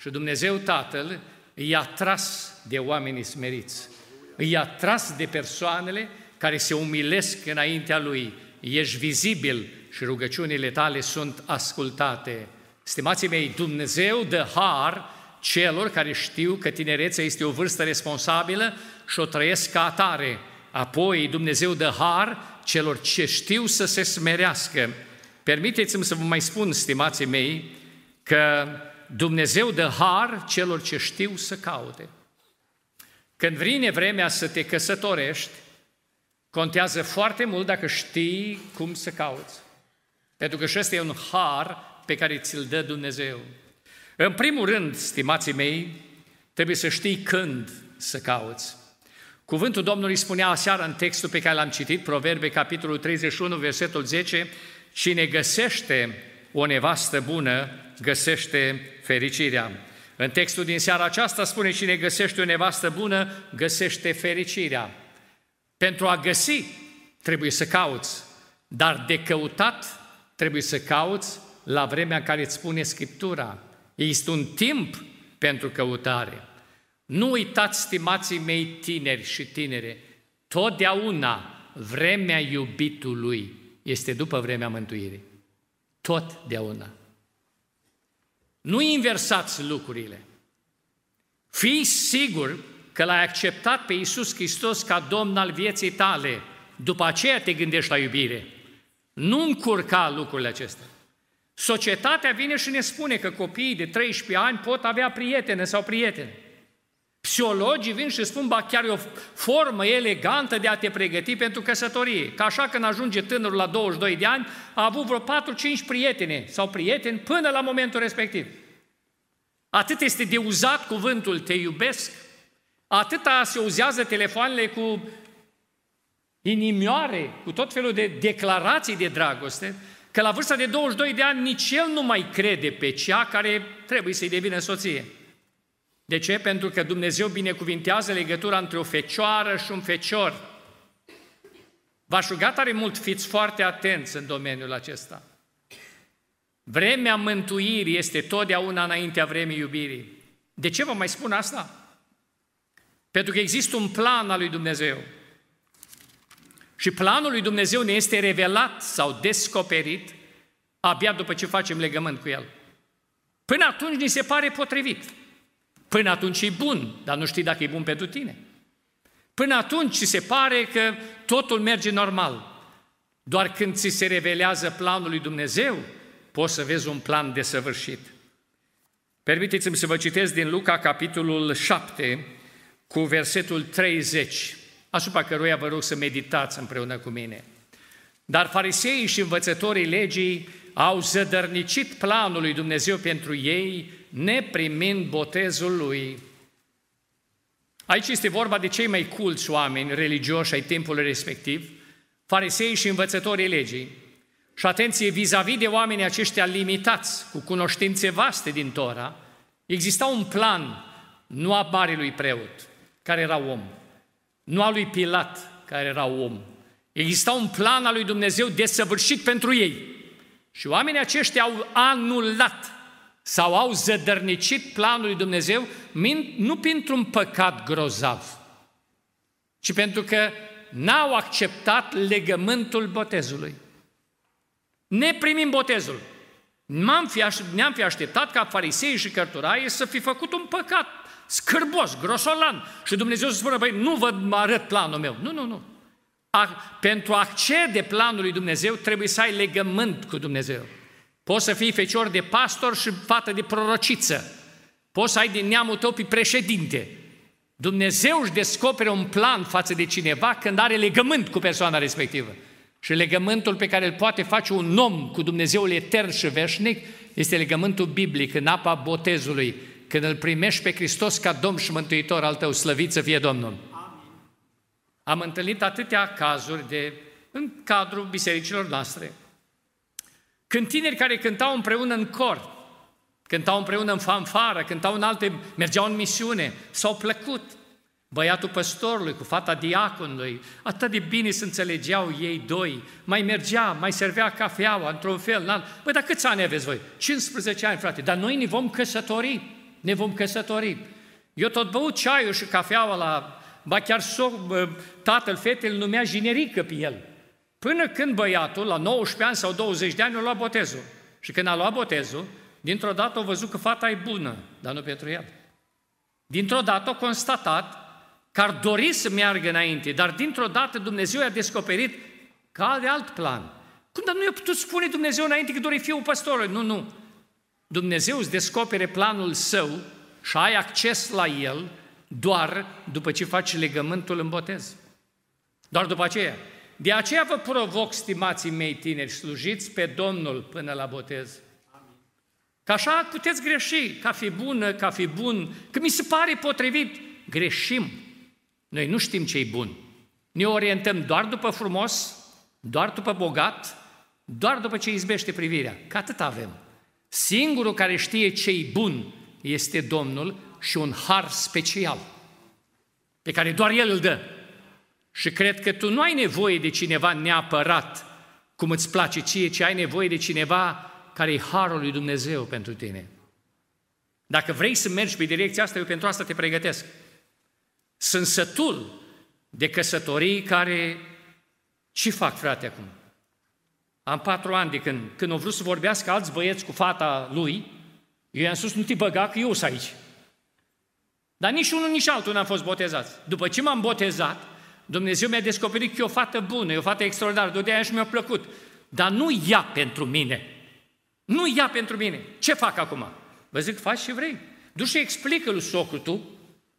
Și Dumnezeu Tatăl îi atras de oamenii smeriți. Îi atras de persoanele care se umilesc înaintea Lui. Ești vizibil și rugăciunile tale sunt ascultate. Stimații mei, Dumnezeu dă har celor care știu că tinerețea este o vârstă responsabilă și o trăiesc ca atare. Apoi Dumnezeu dă har celor ce știu să se smerească. Permiteți-mi să vă mai spun, stimații mei, că Dumnezeu dă har celor ce știu să caute. Când vine vremea să te căsătorești, contează foarte mult dacă știi cum să cauți. Pentru că și ăsta e un har pe care ți-l dă Dumnezeu. În primul rând, stimații mei, trebuie să știi când să cauți. Cuvântul Domnului spunea aseară în textul pe care l-am citit, Proverbe, capitolul treizeci și unu, versetul zece, cine găsește o nevastă bună, găsește fericirea. În textul din seara aceasta spune, cine găsește o nevastă bună, găsește fericirea. Pentru a găsi, trebuie să cauți, dar de căutat, trebuie să cauți la vremea în care îți spune Scriptura. Este un timp pentru căutare. Nu uitați, stimații mei tineri și tinere, totdeauna vremea iubitului este după vremea mântuirii. Totdeauna. Nu inversați lucrurile. Fii sigur că L-ai acceptat pe Iisus Hristos ca Domn al vieții tale. După aceea te gândești la iubire. Nu încurca lucrurile acestea. Societatea vine și ne spune că copiii de treisprezece ani pot avea prietene sau prietene. Psihologii vin și spun, ba chiar e o formă elegantă de a te pregăti pentru căsătorie. Că așa când ajunge tânărul la douăzeci și doi de ani, a avut vreo patru-cinci prietene sau prieteni până la momentul respectiv. Atât este de uzat cuvântul te iubesc, atâta se uzează telefoanele cu inimioare, cu tot felul de declarații de dragoste, că la vârsta de douăzeci și doi de ani nici el nu mai crede pe cea care trebuie să-i devină soție. De ce? Pentru că Dumnezeu binecuvintează legătura între o fecioară și un fecior. V-aș ruga tare mult, fiți foarte atenți în domeniul acesta. Vremea mântuirii este totdeauna înaintea vremii iubirii. De ce vă mai spun asta? Pentru că există un plan al lui Dumnezeu. Și planul lui Dumnezeu ne este revelat sau descoperit abia după ce facem legământ cu El. Până atunci ni se pare potrivit. Până atunci e bun, dar nu știi dacă e bun pentru tine. Până atunci ți se pare că totul merge normal. Doar când ți se revelează planul lui Dumnezeu, poți să vezi un plan desăvârșit. Permiteți-mi să vă citesc din Luca, capitolul șapte, cu versetul treizeci, asupra căruia vă rog să meditați împreună cu mine. Dar fariseii și învățătorii legii au zădărnicit planul lui Dumnezeu pentru ei, neprimind botezul lui. Aici este vorba de cei mai culți oameni religioși ai timpului respectiv, fariseii și învățătorii legii. Și atenție, vis-a-vis de oamenii aceștia limitați, cu cunoștințe vaste din Tora, exista un plan, nu a marelui preot, care era om, nu a lui Pilat, care era om. Exista un plan al lui Dumnezeu desăvârșit pentru ei. Și oamenii aceștia au anulat sau au zădărnicit planul lui Dumnezeu, nu pentru-un păcat grozav, ci pentru că n-au acceptat legământul botezului. Ne primim botezul. Ne-am fi așteptat ca fariseii și cărturarii să fi făcut un păcat scârbos, grosolan. Și Dumnezeu să spună, băi, nu vă arăt planul meu. Nu, nu, nu. A, pentru a accede planul lui Dumnezeu, trebuie să ai legământ cu Dumnezeu. Poți să fii fecior de pastor și fată de prorociță. Poți să ai din neamul tău pe președinte. Dumnezeu își descopere un plan față de cineva când are legământ cu persoana respectivă. Și legământul pe care îl poate face un om cu Dumnezeul etern și veșnic este legământul biblic în apa botezului, când îl primești pe Hristos ca Domn și Mântuitor al tău, slăvit să fie Domnul. Amin. Am întâlnit atâtea cazuri de, în cadrul bisericilor noastre, când tineri care cântau împreună în cor, cântau împreună în fanfară, cântau în alte, mergeau în misiune, s-au plăcut. Băiatul păstorului cu fata diaconului, atât de bine se înțelegeau ei doi, mai mergea, mai servea cafeaua, într-un fel, în alt. Păi, dar câți ani aveți voi? cincisprezece ani, frate, dar noi ne vom căsători, ne vom căsători. Eu tot băut ceaiul și cafeaua la, ba chiar so, tatăl fetei îl numea jinerică pe el. Până când băiatul, la nouăsprezece ani sau douăzeci de ani, a luat botezul. Și când a luat botezul, dintr-o dată a văzut că fata e bună, dar nu pentru el. Dintr-o dată a constatat că ar dori să meargă înainte, dar dintr-o dată Dumnezeu i-a descoperit că are alt plan. Cum, dar nu i-a putut spune Dumnezeu înainte că dori fiul păstorului? Nu, nu. Dumnezeu îți descopere planul său și ai acces la el doar după ce faci legământul în botez. Doar după aceea. De aceea vă provoc, stimații mei tineri, slujiți pe Domnul până la botez. Că așa puteți greși, ca fi bună, ca fi bun, că mi se pare potrivit, greșim. Noi nu știm ce-i bun. Ne orientăm doar după frumos, doar după bogat, doar după ce izbește privirea. Că atât avem. Singurul care știe ce-i bun este Domnul și un har special pe care doar El îl dă. Și cred că tu nu ai nevoie de cineva neapărat cum îți place ție, ci ai nevoie de cineva care e harul lui Dumnezeu pentru tine. Dacă vrei să mergi pe direcția asta, eu pentru asta te pregătesc. Sunt sătul de căsătorii care... Ce fac, frate, acum? Am patru ani de când, când au vrut să vorbească alți băieți cu fata lui, eu i-am spus, nu te băga că eu sunt aici. Dar nici unul, nici altul n-am fost botezați. După ce m-am botezat, Dumnezeu mi-a descoperit că e o fată bună, e o fată extraordinară, de de-aia și mi-a plăcut. Dar nu ia pentru mine. Nu ia pentru mine. Ce fac acum? Vă zic, faci ce vrei. Du și explică lui socru tu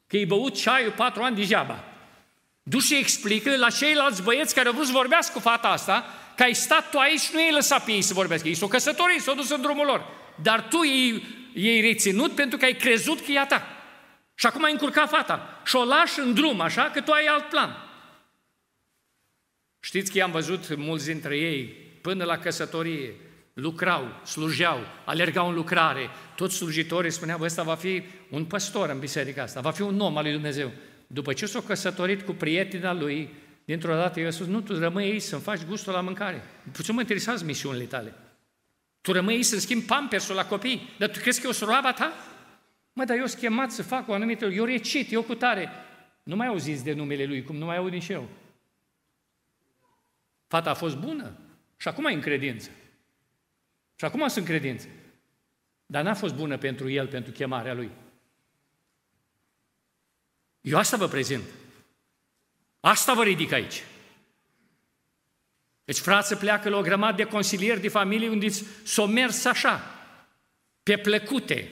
că i-ai băut ceaiul patru ani degeaba. Du și explică la ceilalți băieți care au vrut să vorbească cu fata asta că ai stat tu aici și nu i-ai lăsat pe ei să vorbească. Ei s-au căsătorit, s-au dus în drumul lor. Dar tu i-ai reținut pentru că ai crezut că e a ta. Și acum ai încurcat fata și o lași în drum așa că tu ai alt plan. Știți că i-am văzut mulți dintre ei până la căsătorie. Lucrau, slujeau, alergau în lucrare. Toți slujitorii spuneau, bă, ăsta va fi un păstor în biserica asta, va fi un om al lui Dumnezeu. După ce s-a căsătorit cu prietina lui, dintr-o dată Iisus, nu, tu rămâi aici să-mi faci gustul la mâncare. Puțin mă interesează misiunile tale. Tu rămâi aici să-mi schimbi pampersul la copii, dar tu crezi că eu sunt roaba ta? Mă, dar eu sunt chemat să fac o anumită, eu recit, eu cu tare. Nu mai auziți de numele lui, cum nu mai aud nici eu. Fata a fost bună și acum e în credință. Și acum sunt credință. Dar n-a fost bună pentru el, pentru chemarea lui. Eu asta vă prezint. Asta vă ridic aici. Deci frații pleacă la o grămadă de consilieri de familie unde s-o mers așa, pe plăcute,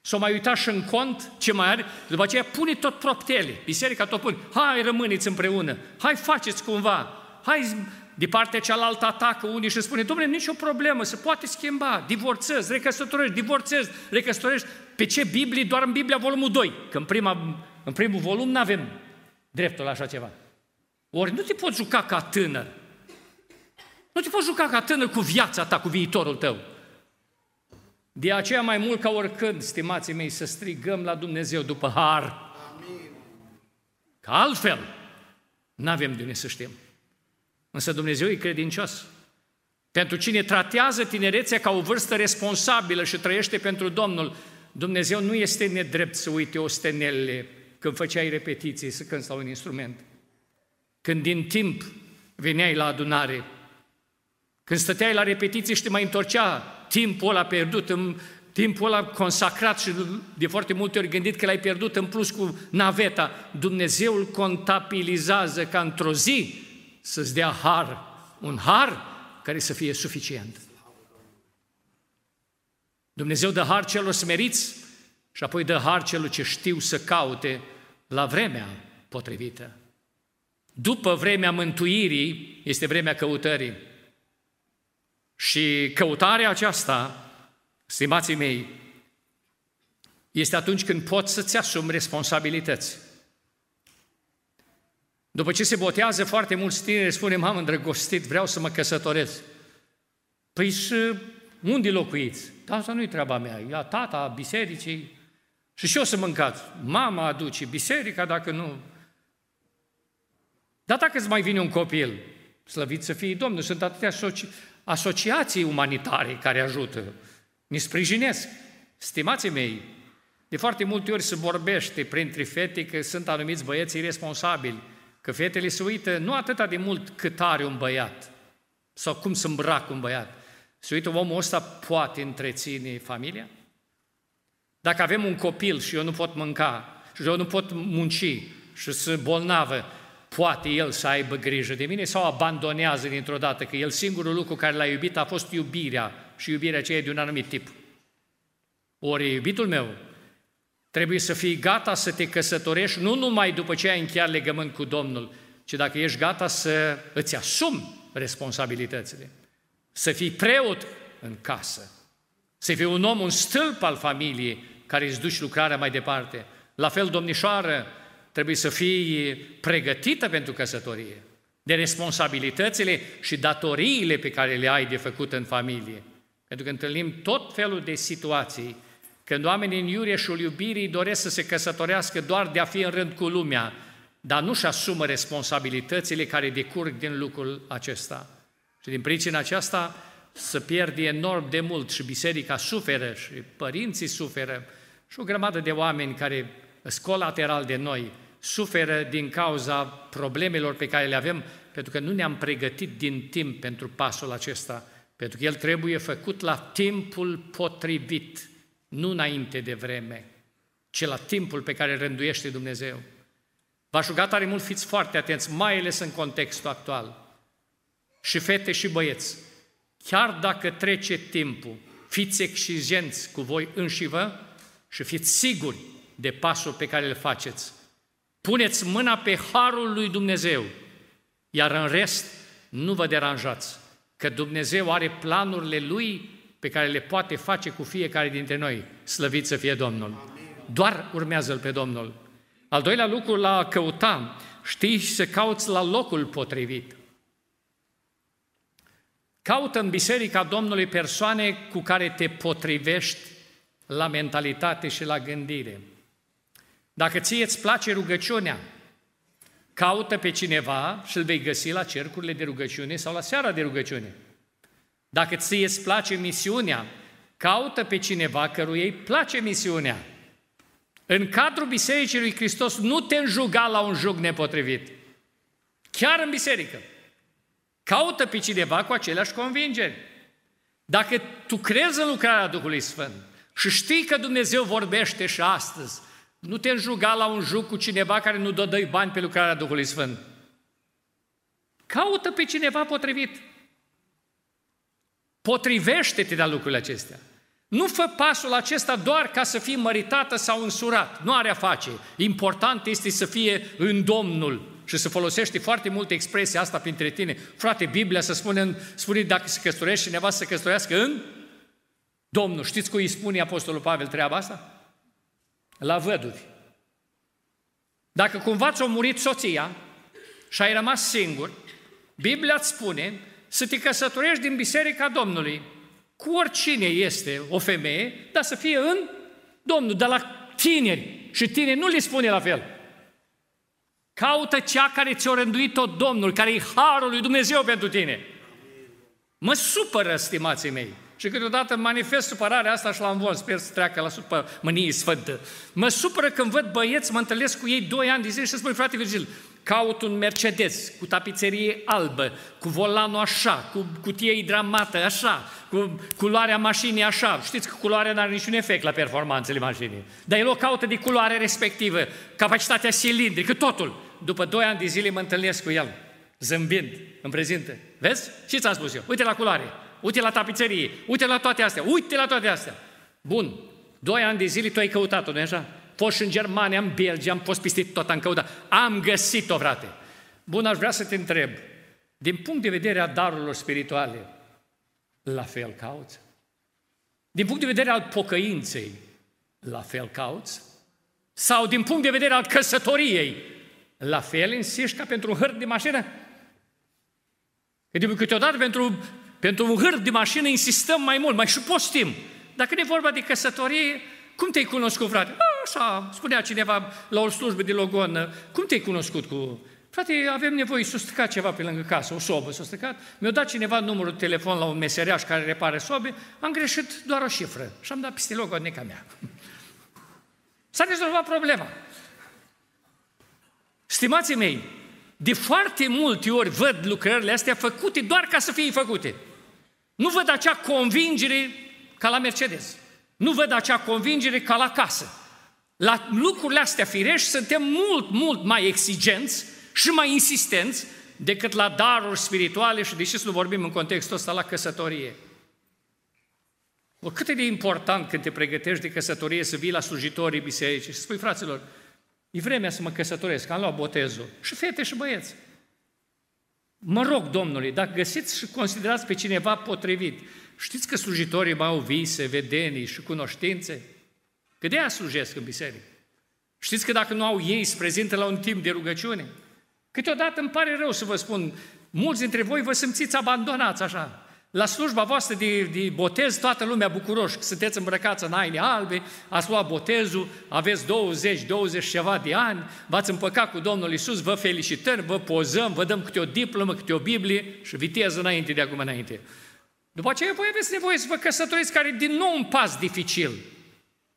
s-o mai uitat și în cont ce mai are, după aceea pune tot proptele, biserica tot pune, hai rămâneți împreună, hai faceți cumva, hai de partea cealaltă atacă unii și spune, dom'le, nicio problemă, se poate schimba, divorțezi, recăsătorești, divorțezi, recăsătorești, pe ce Biblie? Doar în Biblia volumul doi, că în, prima, în primul volum n-avem dreptul la așa ceva. Ori nu te poți juca ca tânăr, nu te poți juca ca tânăr cu viața ta, cu viitorul tău. De aceea mai mult ca oricând, stimații mei, să strigăm la Dumnezeu după har. Amin. Că altfel n-avem de unde să știm. Însă Dumnezeu e credincios. Pentru cine tratează tinerețea ca o vârstă responsabilă și trăiește pentru Domnul, Dumnezeu nu este nedrept să uite ostenelele când făceai repetiții, să cânti la un instrument. Când din timp veneai la adunare, când stăteai la repetiții și te mai întorcea timpul ăla pierdut, în timpul ăla consacrat și de foarte multe ori gândit că l-ai pierdut în plus cu naveta, Dumnezeu îl contabilizează ca într-o zi să-ți dea har, un har care să fie suficient. Dumnezeu dă har celor smeriți și apoi dă har celor ce știu să caute la vremea potrivită. După vremea mântuirii este vremea căutării. Și căutarea aceasta, stimații mei, este atunci când poți să-ți asumi responsabilități. După ce se botează, foarte mulți tineri spune, m-am îndrăgostit, vreau să mă căsătoresc. Păi și unde locuiți? Dar asta nu-i treaba mea, e tata a bisericii. Și și eu să mâncați. Mama aduce, biserica dacă nu. Dar dacă îți mai vine un copil, slăvit să fie Domnul, sunt atâtea soci... asociații umanitare care ajută, ne sprijinesc. Stimații mei, de foarte multe ori se vorbește printre fete că sunt anumiți băieți irresponsabili, că fetele se uită nu atâta de mult cât are un băiat sau cum se îmbracă un băiat. Se uită, omul ăsta poate întreține familia? Dacă avem un copil și eu nu pot mânca și eu nu pot munci și sunt bolnavă, poate el să aibă grijă de mine sau abandonează dintr-o dată, că el singurul lucru care l-a iubit a fost iubirea și iubirea aceea de un anumit tip. Ori, iubitul meu, trebuie să fii gata să te căsătorești nu numai după ce ai încheiat legământ cu Domnul, ci dacă ești gata să îți asumi responsabilitățile, să fii preot în casă, să fii un om, un stâlp al familiei care îți duci lucrarea mai departe. La fel, domnișoară, trebuie să fii pregătită pentru căsătorie, de responsabilitățile și datoriile pe care le ai de făcut în familie. Pentru că întâlnim tot felul de situații când oamenii în iureșul iubirii doresc să se căsătorească doar de a fi în rând cu lumea, dar nu-și asumă responsabilitățile care decurg din lucrul acesta. Și din pricina aceasta se pierde enorm de mult și biserica suferă și părinții suferă și o grămadă de oameni care sunt colateral de noi, suferă din cauza problemelor pe care le avem, pentru că nu ne-am pregătit din timp pentru pasul acesta, pentru că el trebuie făcut la timpul potrivit, nu înainte de vreme, ci la timpul pe care rânduiește Dumnezeu. V-aș ruga tare mult, fiți foarte atenți, mai ales în contextul actual. Și fete și băieți, chiar dacă trece timpul, fiți exigenți cu voi înșivă și fiți siguri de pasul pe care îl faceți. Puneți mâna pe harul lui Dumnezeu, iar în rest nu vă deranjați, că Dumnezeu are planurile Lui pe care le poate face cu fiecare dintre noi. Slăvit să fie Domnul! Doar urmează-L pe Domnul! Al doilea lucru la a căuta, știi să cauți la locul potrivit. Caută în biserica Domnului persoane cu care te potrivești la mentalitate și la gândire. Dacă ție îți place rugăciunea, Caută pe cineva și îl vei găsi la cercurile de rugăciune sau la seara de rugăciune. Dacă ție îți place misiunea, caută pe cineva căruia îi place misiunea. În cadrul Bisericii lui Hristos nu te înjuga la un jug nepotrivit. Chiar în biserică. Caută pe cineva cu aceleași convingeri. Dacă tu crezi în lucrarea Duhului Sfânt și știi că Dumnezeu vorbește și astăzi, nu te înjuga la un jug cu cineva care nu dă doi bani pe lucrarea Duhului Sfânt. Caută pe cineva potrivit. Potrivește-te la lucrurile acestea. Nu fă pasul acesta doar ca să fii măritată sau însurat. Nu are a face. Important este să fie în Domnul. Și se folosește foarte multe expresia asta printre tine. Frate, Biblia să spune, spune dacă se căsătorește cineva să se căsătorească în Domnul. Știți cum îi spune Apostolul Pavel treaba asta? La văduvi. Dacă cumva ți-a murit soția și ai rămas singur, Biblia îți spune să te căsătorești din biserica Domnului. Cu oricine este o femeie, dar să fie în Domnul. Dar la tineri și tineri nu le spune la fel. Caută cea care ți-o rânduit-o Domnul, care e harul lui Dumnezeu pentru tine. Mă supără, stimații mei. Și câteodată manifest supărarea asta și la învon, sper să treacă la supă mânie sfântă. Mă supără când văd băieți, mă întâlnesc cu ei doi ani de zile și spun, frate Virgil, caut un Mercedes cu tapiserie albă, cu volanul așa, cu cutie hidramată așa, cu culoarea mașinii așa. Știți că culoarea nu are niciun efect la performanțele mașinii. Dar el o caută de culoare respectivă, capacitatea cilindrică, totul. După doi ani de zile mă întâlnesc cu el, zâmbind, îmi prezintă. Vezi? Și ți-am spus eu, uite la culoare, uite la tapiserie, uite la toate astea, uite la toate astea. Bun, doi ani de zile tu ai căutat-o, nu-i așa? Fost și în Germania, în Belgia, am fost peste tot, am căutat. Am găsit-o, frate. Bun, aș vrea să te întreb. Din punct de vedere a darurilor spirituale, la fel cauți? Din punct de vedere al pocăinței, la fel cauți? Sau din punct de vedere al căsătoriei, la fel insiști ca pentru un hârd de mașină? Câteodată pentru, pentru un hârd de mașină insistăm mai mult, mai și postim. Dacă e vorba de căsătorie, cum te-ai cunoscut, frate? A, așa, spunea cineva la o slujbă de logon, cum te-ai cunoscut cu... Frate, avem nevoie, s-a stricat ceva pe lângă casă, o sobă s-a stricat, mi-a dat cineva numărul de telefon la un meseriaș care repare sobe, am greșit doar o șifră și am dat peste logoneca mea. S-a rezolvat problema. Stimații mei, de foarte multe ori văd lucrările astea făcute doar ca să fie făcute. Nu văd acea convingere ca la Mercedes. Nu văd acea convingere ca la casă. La lucrurile astea firești suntem mult, mult mai exigenți și mai insistenți decât la daruri spirituale și deși să nu vorbim în contextul ăsta la căsătorie. O, cât e de important când te pregătești de căsătorie să vii la slujitorii bisericii și spui, fraților, e vremea să mă căsătoresc, am luat botezul. Și fete și băieți. Mă rog, Domnului, dacă găsiți și considerați pe cineva potrivit, știți că slujitorii mai au vise, vedenii și cunoștințe? Că de-aia slujesc în biserică. Știți că dacă nu au ei, se prezintă la un timp de rugăciune? Câteodată îmi pare rău să vă spun, mulți dintre voi vă simțiți abandonați așa. La slujba voastră de, de botez, toată lumea bucuroși, că sunteți îmbrăcați în haine albe, ați luat botezul, aveți douăzeci, douăzeci ceva de ani, v-ați împăcat cu Domnul Iisus, vă felicităm, vă pozăm, vă dăm câte o diplomă, câte o Biblie și viteză înainte de acum înainte. După aceea voi aveți nevoie să vă căsătoriți, care e din nou un pas dificil.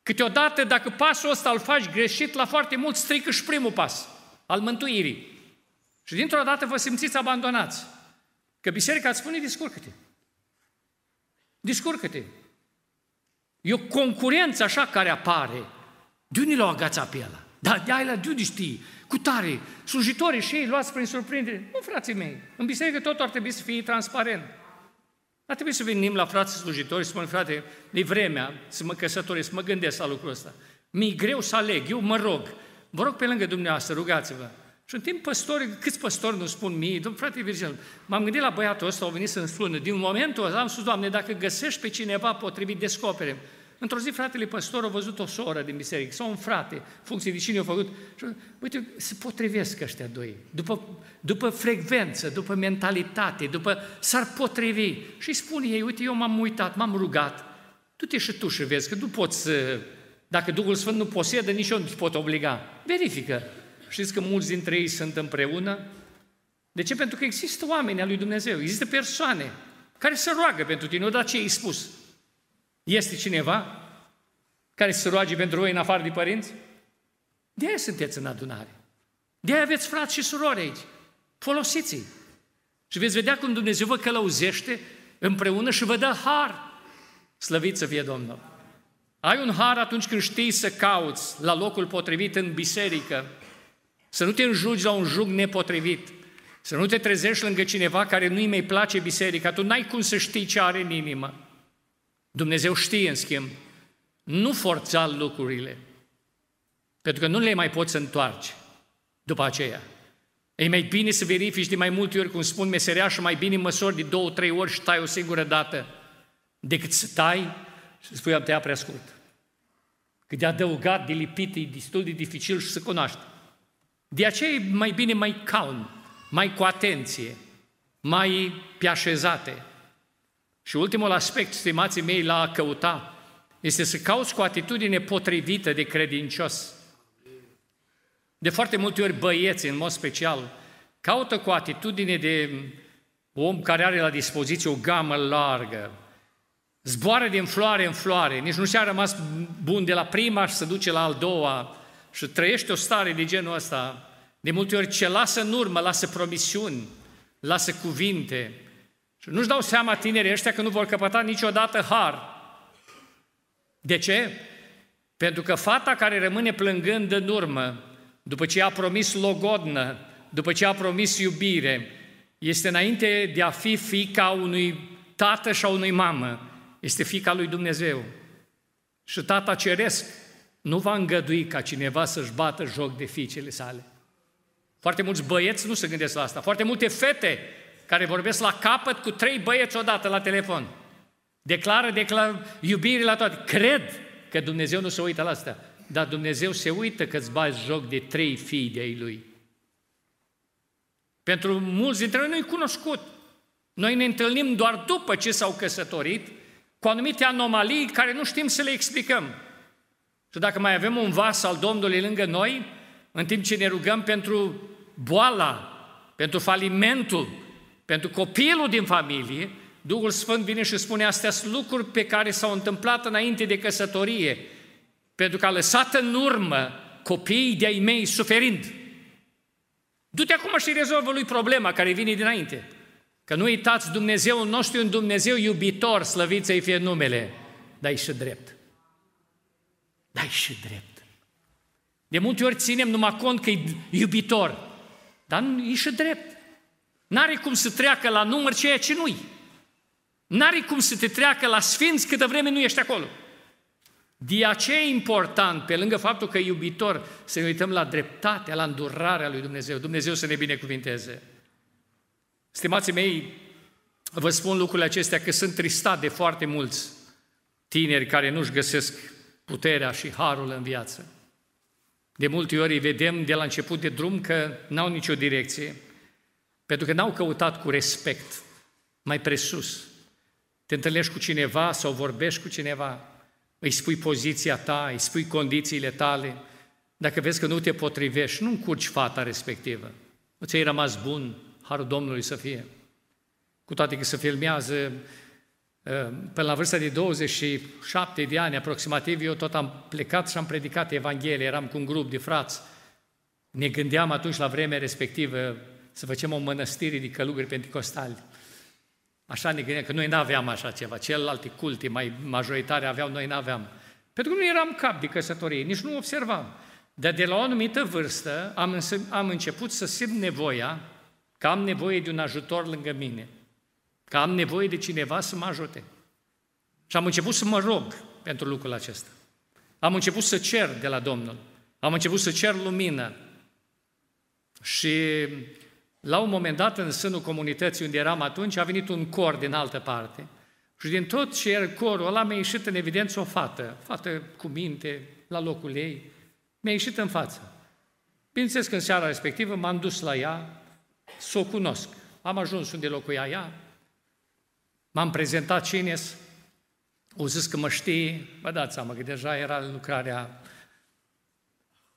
Câteodată, dacă pasul ăsta îl faci greșit, la foarte mult strică și primul pas, al mântuirii. Și dintr-o dată vă simțiți abandonați. Că biserica îți spune, descurcă-te. Descurcă-te. E o concurență așa care apare. De unii l-au agațat pe ăla. Dar de aia de unii știi, cu tare, slujitorii și ei luați prin surprindere. Nu, frații mei, în biserică totul ar trebui să fie transparent. Ar trebui să venim la frații slujitori și spun, frate, e vremea să mă căsătoresc, să mă gândesc la lucrul ăsta. Mi-e greu să aleg, eu mă rog. Vă rog pe lângă dumneavoastră, rugați-vă. Și în timp păstori, câți păstori nu spun mie, frate Virgil, m-am gândit la băiatul ăsta, au venit să-mi spună. Din momentul ăsta am spus, Doamne, dacă găsești pe cineva potrivit, descopere-mi. Într-o zi, fratele păstor a văzut o soră din biserică, sau un frate, funcție de cine a făcut. Și, uite, se potrivesc ăștia doi, după, după frecvență, după mentalitate, după s-ar potrivi. Și îi spun ei, uite, eu m-am uitat, m-am rugat, du-te și tu și vezi, că nu poți, dacă Duhul Sfânt nu posedă, nici eu nu te pot obliga. Verifică. Știți că mulți dintre ei sunt împreună? De ce? Pentru că există oameni al lui Dumnezeu, există persoane care se roagă pentru tine, odată ce ai spus. Este cineva care se roage pentru voi în afară de părinți? De aia sunteți în adunare. De aia aveți frați și surori aici. Folosiți-i. Și veți vedea cum Dumnezeu vă călăuzește împreună și vă dă har. Slăvit să fie Domnul! Ai un har atunci când știi să cauți la locul potrivit în biserică, să nu te înjugi la un jug nepotrivit, să nu te trezești lângă cineva care nu-i mai place biserica, tu n-ai cum să știi ce are în inimă. Dumnezeu știe, în schimb, nu forța lucrurile, pentru că nu le mai poți întoarce după aceea. E mai bine să verifici de mai multe ori, cum spun meseriașul, mai bine măsori de două, trei ori și tai o singură dată, decât să tai și să spui, am tăiat prea scurt. Că de adăugat, de lipit, e destul de dificil și să cunoaște. De aceea e mai bine mai calm, mai cu atenție, mai pe așezate. Și ultimul aspect, stimații mei, la a căuta, este să cauți cu atitudine potrivită de credincios. De foarte multe ori băieți, în mod special, caută cu atitudine de om care are la dispoziție o gamă largă. Zboară din floare în floare, nici nu și-a rămas bun de la prima și se duce la al doua și trăiește o stare de genul ăsta. De multe ori ce lasă în urmă, lasă promisiuni, lasă cuvinte. Și nu-și dau seama tinerii ăștia că nu vor căpăta niciodată har. De ce? Pentru că fata care rămâne plângând în urmă, după ce a promis logodnă, după ce a promis iubire, este înainte de a fi fiica unui tată și a unui mamă, este fiica lui Dumnezeu. Și Tata Ceresc nu va îngădui ca cineva să-și bată joc de fiicele sale. Foarte mulți băieți nu se gândesc la asta. Foarte multe fete care vorbesc la capăt cu trei băieți odată la telefon. Declară, declară iubire la toate. Cred că Dumnezeu nu se uită la asta. Dar Dumnezeu se uită că îți bați joc de trei fii de ai Lui. Pentru mulți dintre noi nu-i cunoscut. Noi ne întâlnim doar după ce s-au căsătorit cu anumite anomalii care nu știm să le explicăm. Și dacă mai avem un vas al Domnului lângă noi, în timp ce ne rugăm pentru boala, pentru falimentul, pentru copilul din familie, Duhul Sfânt vine și spune astea sunt lucruri pe care s-au întâmplat înainte de căsătorie, pentru că a lăsat în urmă copiii de-ai mei suferind. Du-te acum și rezolvă lui problema care vine dinainte. Că nu uitați, Dumnezeul nostru e un Dumnezeu iubitor, slăvit să-i fie numele, dar e și drept. Dar e și drept. De multe ori ținem numai cont că e iubitor, dar e și drept. N-are cum să treacă la număr ceea ce nu-i. N-are cum să te treacă la sfinți câtă vreme nu ești acolo. De aceea e important, pe lângă faptul că e iubitor, să ne uităm la dreptatea, la îndurarea lui Dumnezeu. Dumnezeu să ne binecuvinteze. Stimații mei, vă spun lucrurile acestea că sunt tristat de foarte mulți tineri care nu-și găsesc puterea și harul în viață. De multe ori vedem de la început de drum că n-au nicio direcție, pentru că n-au căutat cu respect, mai presus. Te întâlnești cu cineva sau vorbești cu cineva, îi spui poziția ta, îi spui condițiile tale, dacă vezi că nu te potrivești, nu încurci fata respectivă, nu ți-ai rămas bun, harul Domnului să fie. Cu toate că se filmează până la vârsta de douăzeci și șapte de ani aproximativ, eu tot am plecat și am predicat Evanghelia, eram cu un grup de frați. Ne gândeam atunci la vremea respectivă să facem o mănăstire de călugări pentecostali. Așa ne gândeam, că noi n-aveam așa ceva, celelalte culte mai majoritare aveau, noi n-aveam. Pentru că nu eram cap de căsătorie, nici nu observam. Dar de la o anumită vârstă am, am început să simt nevoia că am nevoie de un ajutor lângă mine, că am nevoie de cineva să mă ajute. Și am început să mă rog pentru lucrul acesta. Am început să cer de la Domnul, am început să cer lumină. Și la un moment dat, în sânul comunității unde eram atunci, a venit un cor din altă parte. Și din tot ce era corul ăla, mi-a ieșit în evidență o fată, fată cu minte, la locul ei, mi-a ieșit în față. Bineînțeles că în seara respectivă m-am dus la ea, să o cunosc. Am ajuns unde locuia ea, m-am prezentat cine-s, au zis că mă știe, vă dați seama că deja era lucrarea,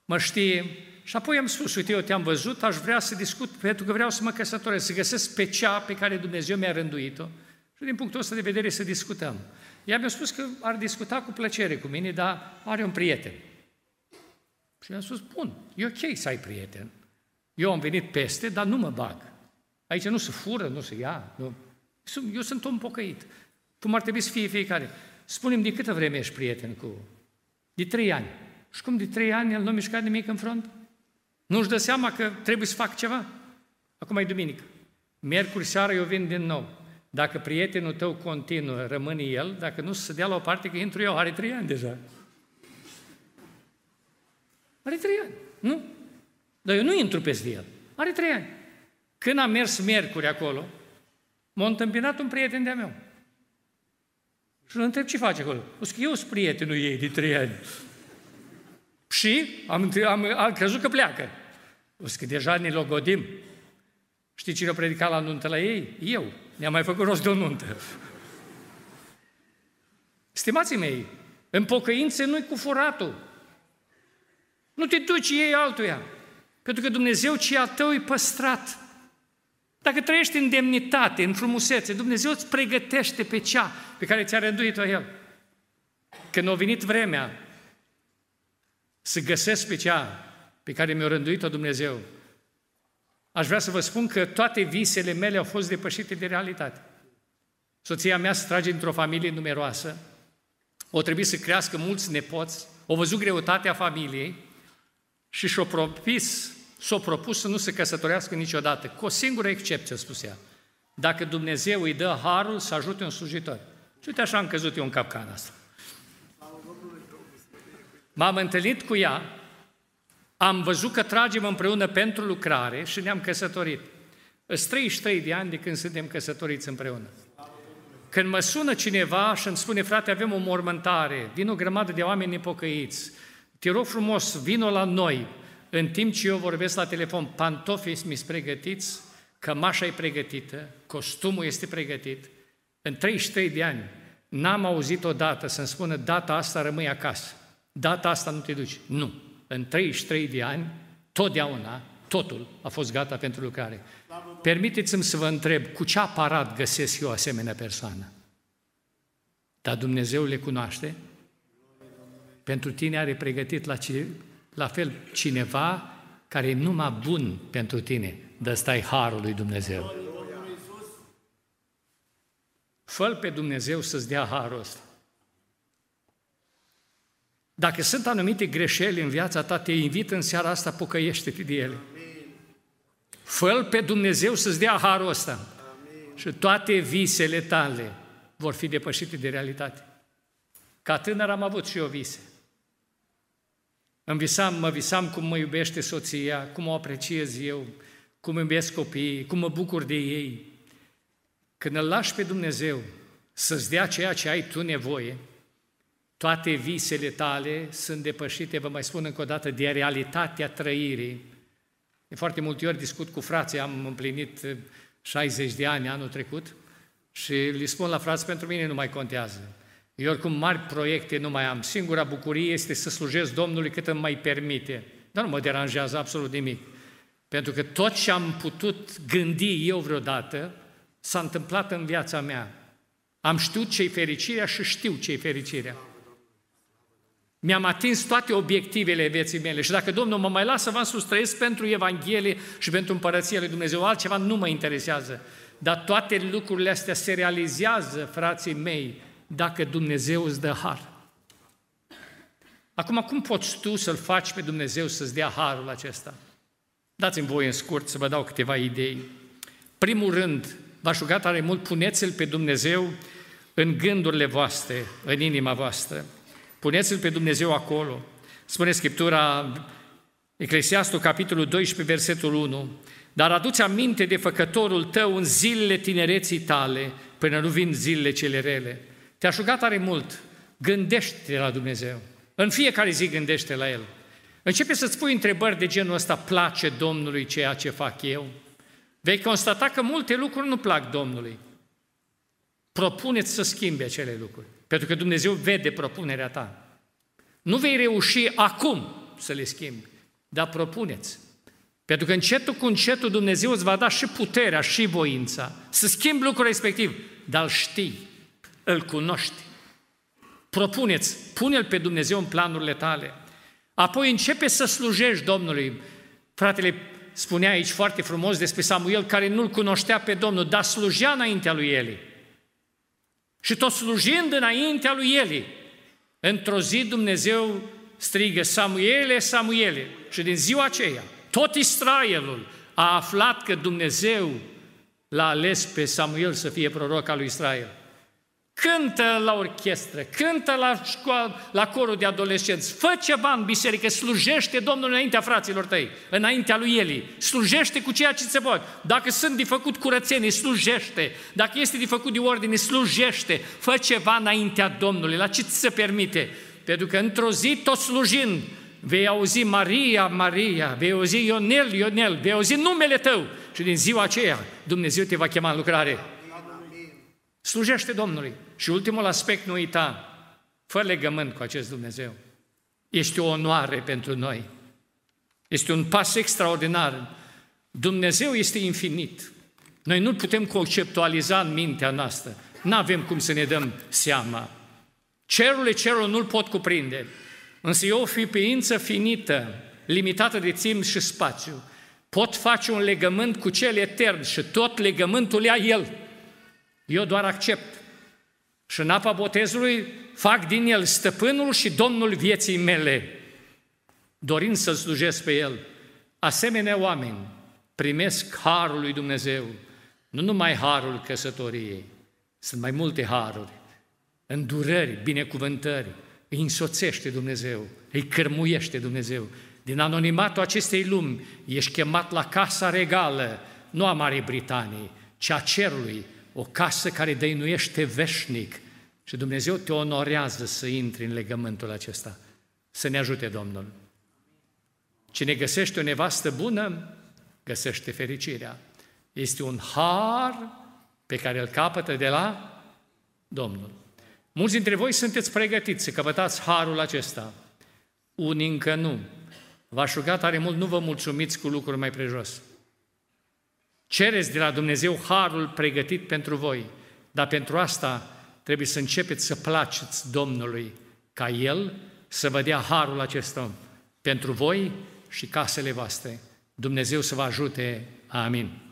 mă știe Și apoi am spus, uite, eu te-am văzut, aș vrea să discut, pentru că vreau să mă căsătoresc, să găsesc pe cea pe care Dumnezeu mi-a rânduit-o și din punctul ăsta de vedere să discutăm. Ea mi-a spus că ar discuta cu plăcere cu mine, dar are un prieten. Și i-am spus, bun, e ok să ai prieten. Eu am venit peste, dar nu mă bag. Aici nu se fură, nu se ia, nu. Eu sunt om pocăit. Cum ar trebui să fie fiecare? Spune-mi, de câtă vreme ești prieten cu... De trei ani. Și cum de trei ani el nu a mișcat nimic în front? Nu-și dă seama că trebuie să fac ceva? Acum e duminică. Miercuri seara eu vin din nou. Dacă prietenul tău continuă, rămâne el, dacă nu, se dea la o parte că intru eu, are trei ani deja. Are trei ani, nu? Dar eu nu intru peste el. Are trei ani. Când am mers miercuri acolo, m-a întâmpinat un prieten de-a meu. Și îl întreb ce face acolo. O zic, eu sunt prietenul ei de trei ani. Și am, am, am crezut că pleacă. O zic, deja ne logodim. Știi cine a predicat la nuntă la ei? Eu. Ne-am mai făcut rost de o nuntă. Stimații mei, în pocăință nu-i cu furatul. Nu te duci ei altuia. Pentru că Dumnezeu ce a tău e păstrat. Dacă trăiești în demnitate, în frumusețe, Dumnezeu îți pregătește pe cea pe care ți-a rânduit-o El. Când a venit vremea să găsesc pe cea pe care mi-a rânduit-o Dumnezeu, aș vrea să vă spun că toate visele mele au fost depășite de realitate. Soția mea se trage într-o familie numeroasă, o trebuie să crească mulți nepoți, au văzut greutatea familiei și și-o propis... S-a propus să nu se căsătorească niciodată, cu o singură excepție, spus ea. Dacă Dumnezeu îi dă harul să ajute un slujitor. Și uite așa am căzut eu în capcana asta. M-am întâlnit cu ea, am văzut că tragem împreună pentru lucrare și ne-am căsătorit. Îs treizeci și trei de ani de când suntem căsătoriți împreună. Când mă sună cineva și îmi spune, frate, avem o mormântare, vin o grămadă de oameni nepocăiți, te rog frumos, vino la noi. În timp ce eu vorbesc la telefon, pantofii mi-s pregătiți, cămașa e pregătită, costumul este pregătit. În treizeci și trei de ani n-am auzit odată să-mi spună data asta rămâi acasă, data asta nu te duci. Nu. În treizeci și trei de ani, totdeauna, totul a fost gata pentru lucrare. Permiteți-mi să vă întreb, cu ce aparat găsesc eu asemenea persoană? Dar Dumnezeu le cunoaște? Pentru tine are pregătit la ce... La fel, cineva care e numai bun pentru tine, de ăsta e harul lui Dumnezeu. Fă-l pe Dumnezeu să-ți dea harul ăsta. Dacă sunt anumite greșeli în viața ta, te invit în seara asta, pocăiește-te de ele. Fă-l pe Dumnezeu să-ți dea harul ăsta. Și toate visele tale vor fi depășite de realitate. Ca tânăr am avut și eu vise. Îmi visam, mă visam cum mă iubește soția, cum o apreciez eu, cum iubesc copiii, cum mă bucur de ei. Când îl lași pe Dumnezeu să-ți dea ceea ce ai tu nevoie, toate visele tale sunt depășite, vă mai spun încă o dată, de realitatea trăirii. De foarte multe ori discut cu frații, am împlinit șaizeci de ani anul trecut și le spun la frați, pentru mine nu mai contează. Eu oricum mari proiecte nu mai am. Singura bucurie este să slujesc Domnului cât îmi mai permite. Dar nu mă deranjează absolut nimic. Pentru că tot ce am putut gândi eu vreodată s-a întâmplat în viața mea. Am știut ce-i fericirea și știu ce-i fericirea. Mi-am atins toate obiectivele vieții mele și dacă Domnul mă mai lasă, v-am spus, trăiesc pentru Evanghelie și pentru Împărăția lui Dumnezeu. Altceva nu mă interesează. Dar toate lucrurile astea se realizează, frații mei, dacă Dumnezeu îți dă har. Acum, cum poți tu să-L faci pe Dumnezeu să-ți dea harul acesta? Dați-mi voi în scurt să vă dau câteva idei. Primul rând, v-aș ruga tare mult, puneți-L pe Dumnezeu în gândurile voastre, în inima voastră. Puneți-L pe Dumnezeu acolo. Spune Scriptura, Eclesiastul, capitolul doisprezece, versetul unu, dar aduți aminte de făcătorul tău în zilele tinereții tale, până nu vin zilele cele rele. Te-aș ruga tare mult, gândește-te la Dumnezeu. În fiecare zi gândește la El. Începe să-ți pui întrebări de genul ăsta, place Domnului ceea ce fac eu? Vei constata că multe lucruri nu plac Domnului. Propuneți să schimbi acele lucruri, pentru că Dumnezeu vede propunerea ta. Nu vei reuși acum să le schimbi, dar propuneți. Pentru că încetul cu încetul Dumnezeu îți va da și puterea și voința să schimbi lucrul respectiv, dar îl știi, îl cunoști. Propuneți, pune-L pe Dumnezeu în planurile tale. Apoi începe să slujești Domnului. Fratele spunea aici foarte frumos despre Samuel, care nu-L cunoștea pe Domnul, dar slujea înaintea lui Eli. Și tot slujind înaintea lui Eli, într-o zi Dumnezeu strigă, Samuele, Samuele. Și din ziua aceea, tot Israelul a aflat că Dumnezeu l-a ales pe Samuel să fie proroc al lui Israel. Cântă la orchestră, cântă la școală, la corul de adolescenți, fă ceva în biserică, slujește Domnul înaintea fraților tăi, înaintea lui Eli, slujește cu ceea ce se poate. Dacă sunt de făcut curățenii, slujește. Dacă este de făcut de ordine, slujește. Fă ceva înaintea Domnului, la ce ți se permite. Pentru că într-o zi, tot slujind, vei auzi Maria, Maria, vei auzi Ionel, Ionel, vei auzi numele tău. Și din ziua aceea, Dumnezeu te va chema în lucrare. Slujește Domnului. Și ultimul aspect, nu uita, fă legământ cu acest Dumnezeu. Este o onoare pentru noi. Este un pas extraordinar. Dumnezeu este infinit. Noi nu putem conceptualiza în mintea noastră. N-avem cum să ne dăm seama. Cerul, cerul nu-l pot cuprinde. Însă eu, o ființă finită, limitată de timp și spațiu, pot face un legământ cu cel etern și tot legământul ia el. Eu doar accept și în apa botezului fac din el stăpânul și domnul vieții mele, dorind să-L slujesc pe el. Asemenea oameni primesc harul lui Dumnezeu, nu numai harul căsătoriei, sunt mai multe haruri, îndurări, binecuvântări, îi însoțește Dumnezeu, îi cărmuiește Dumnezeu. Din anonimatul acestei lumi ești chemat la casa regală, nu a Marii Britanii, ci a cerului, o casă care dăinuiește veșnic și Dumnezeu te onorează să intri în legământul acesta. Să ne ajute Domnul. Cine găsește o nevastă bună, găsește fericirea. Este un har pe care îl capătă de la Domnul. Mulți dintre voi sunteți pregătiți să căpătați harul acesta. Unii încă nu. V-aș ruga tare mult, nu vă mulțumiți cu lucruri mai prejos. Cereți de la Dumnezeu harul pregătit pentru voi, dar pentru asta trebuie să începeți să placeți Domnului, ca El să vă dea harul acesta pentru voi și casele voastre. Dumnezeu să vă ajute. Amin.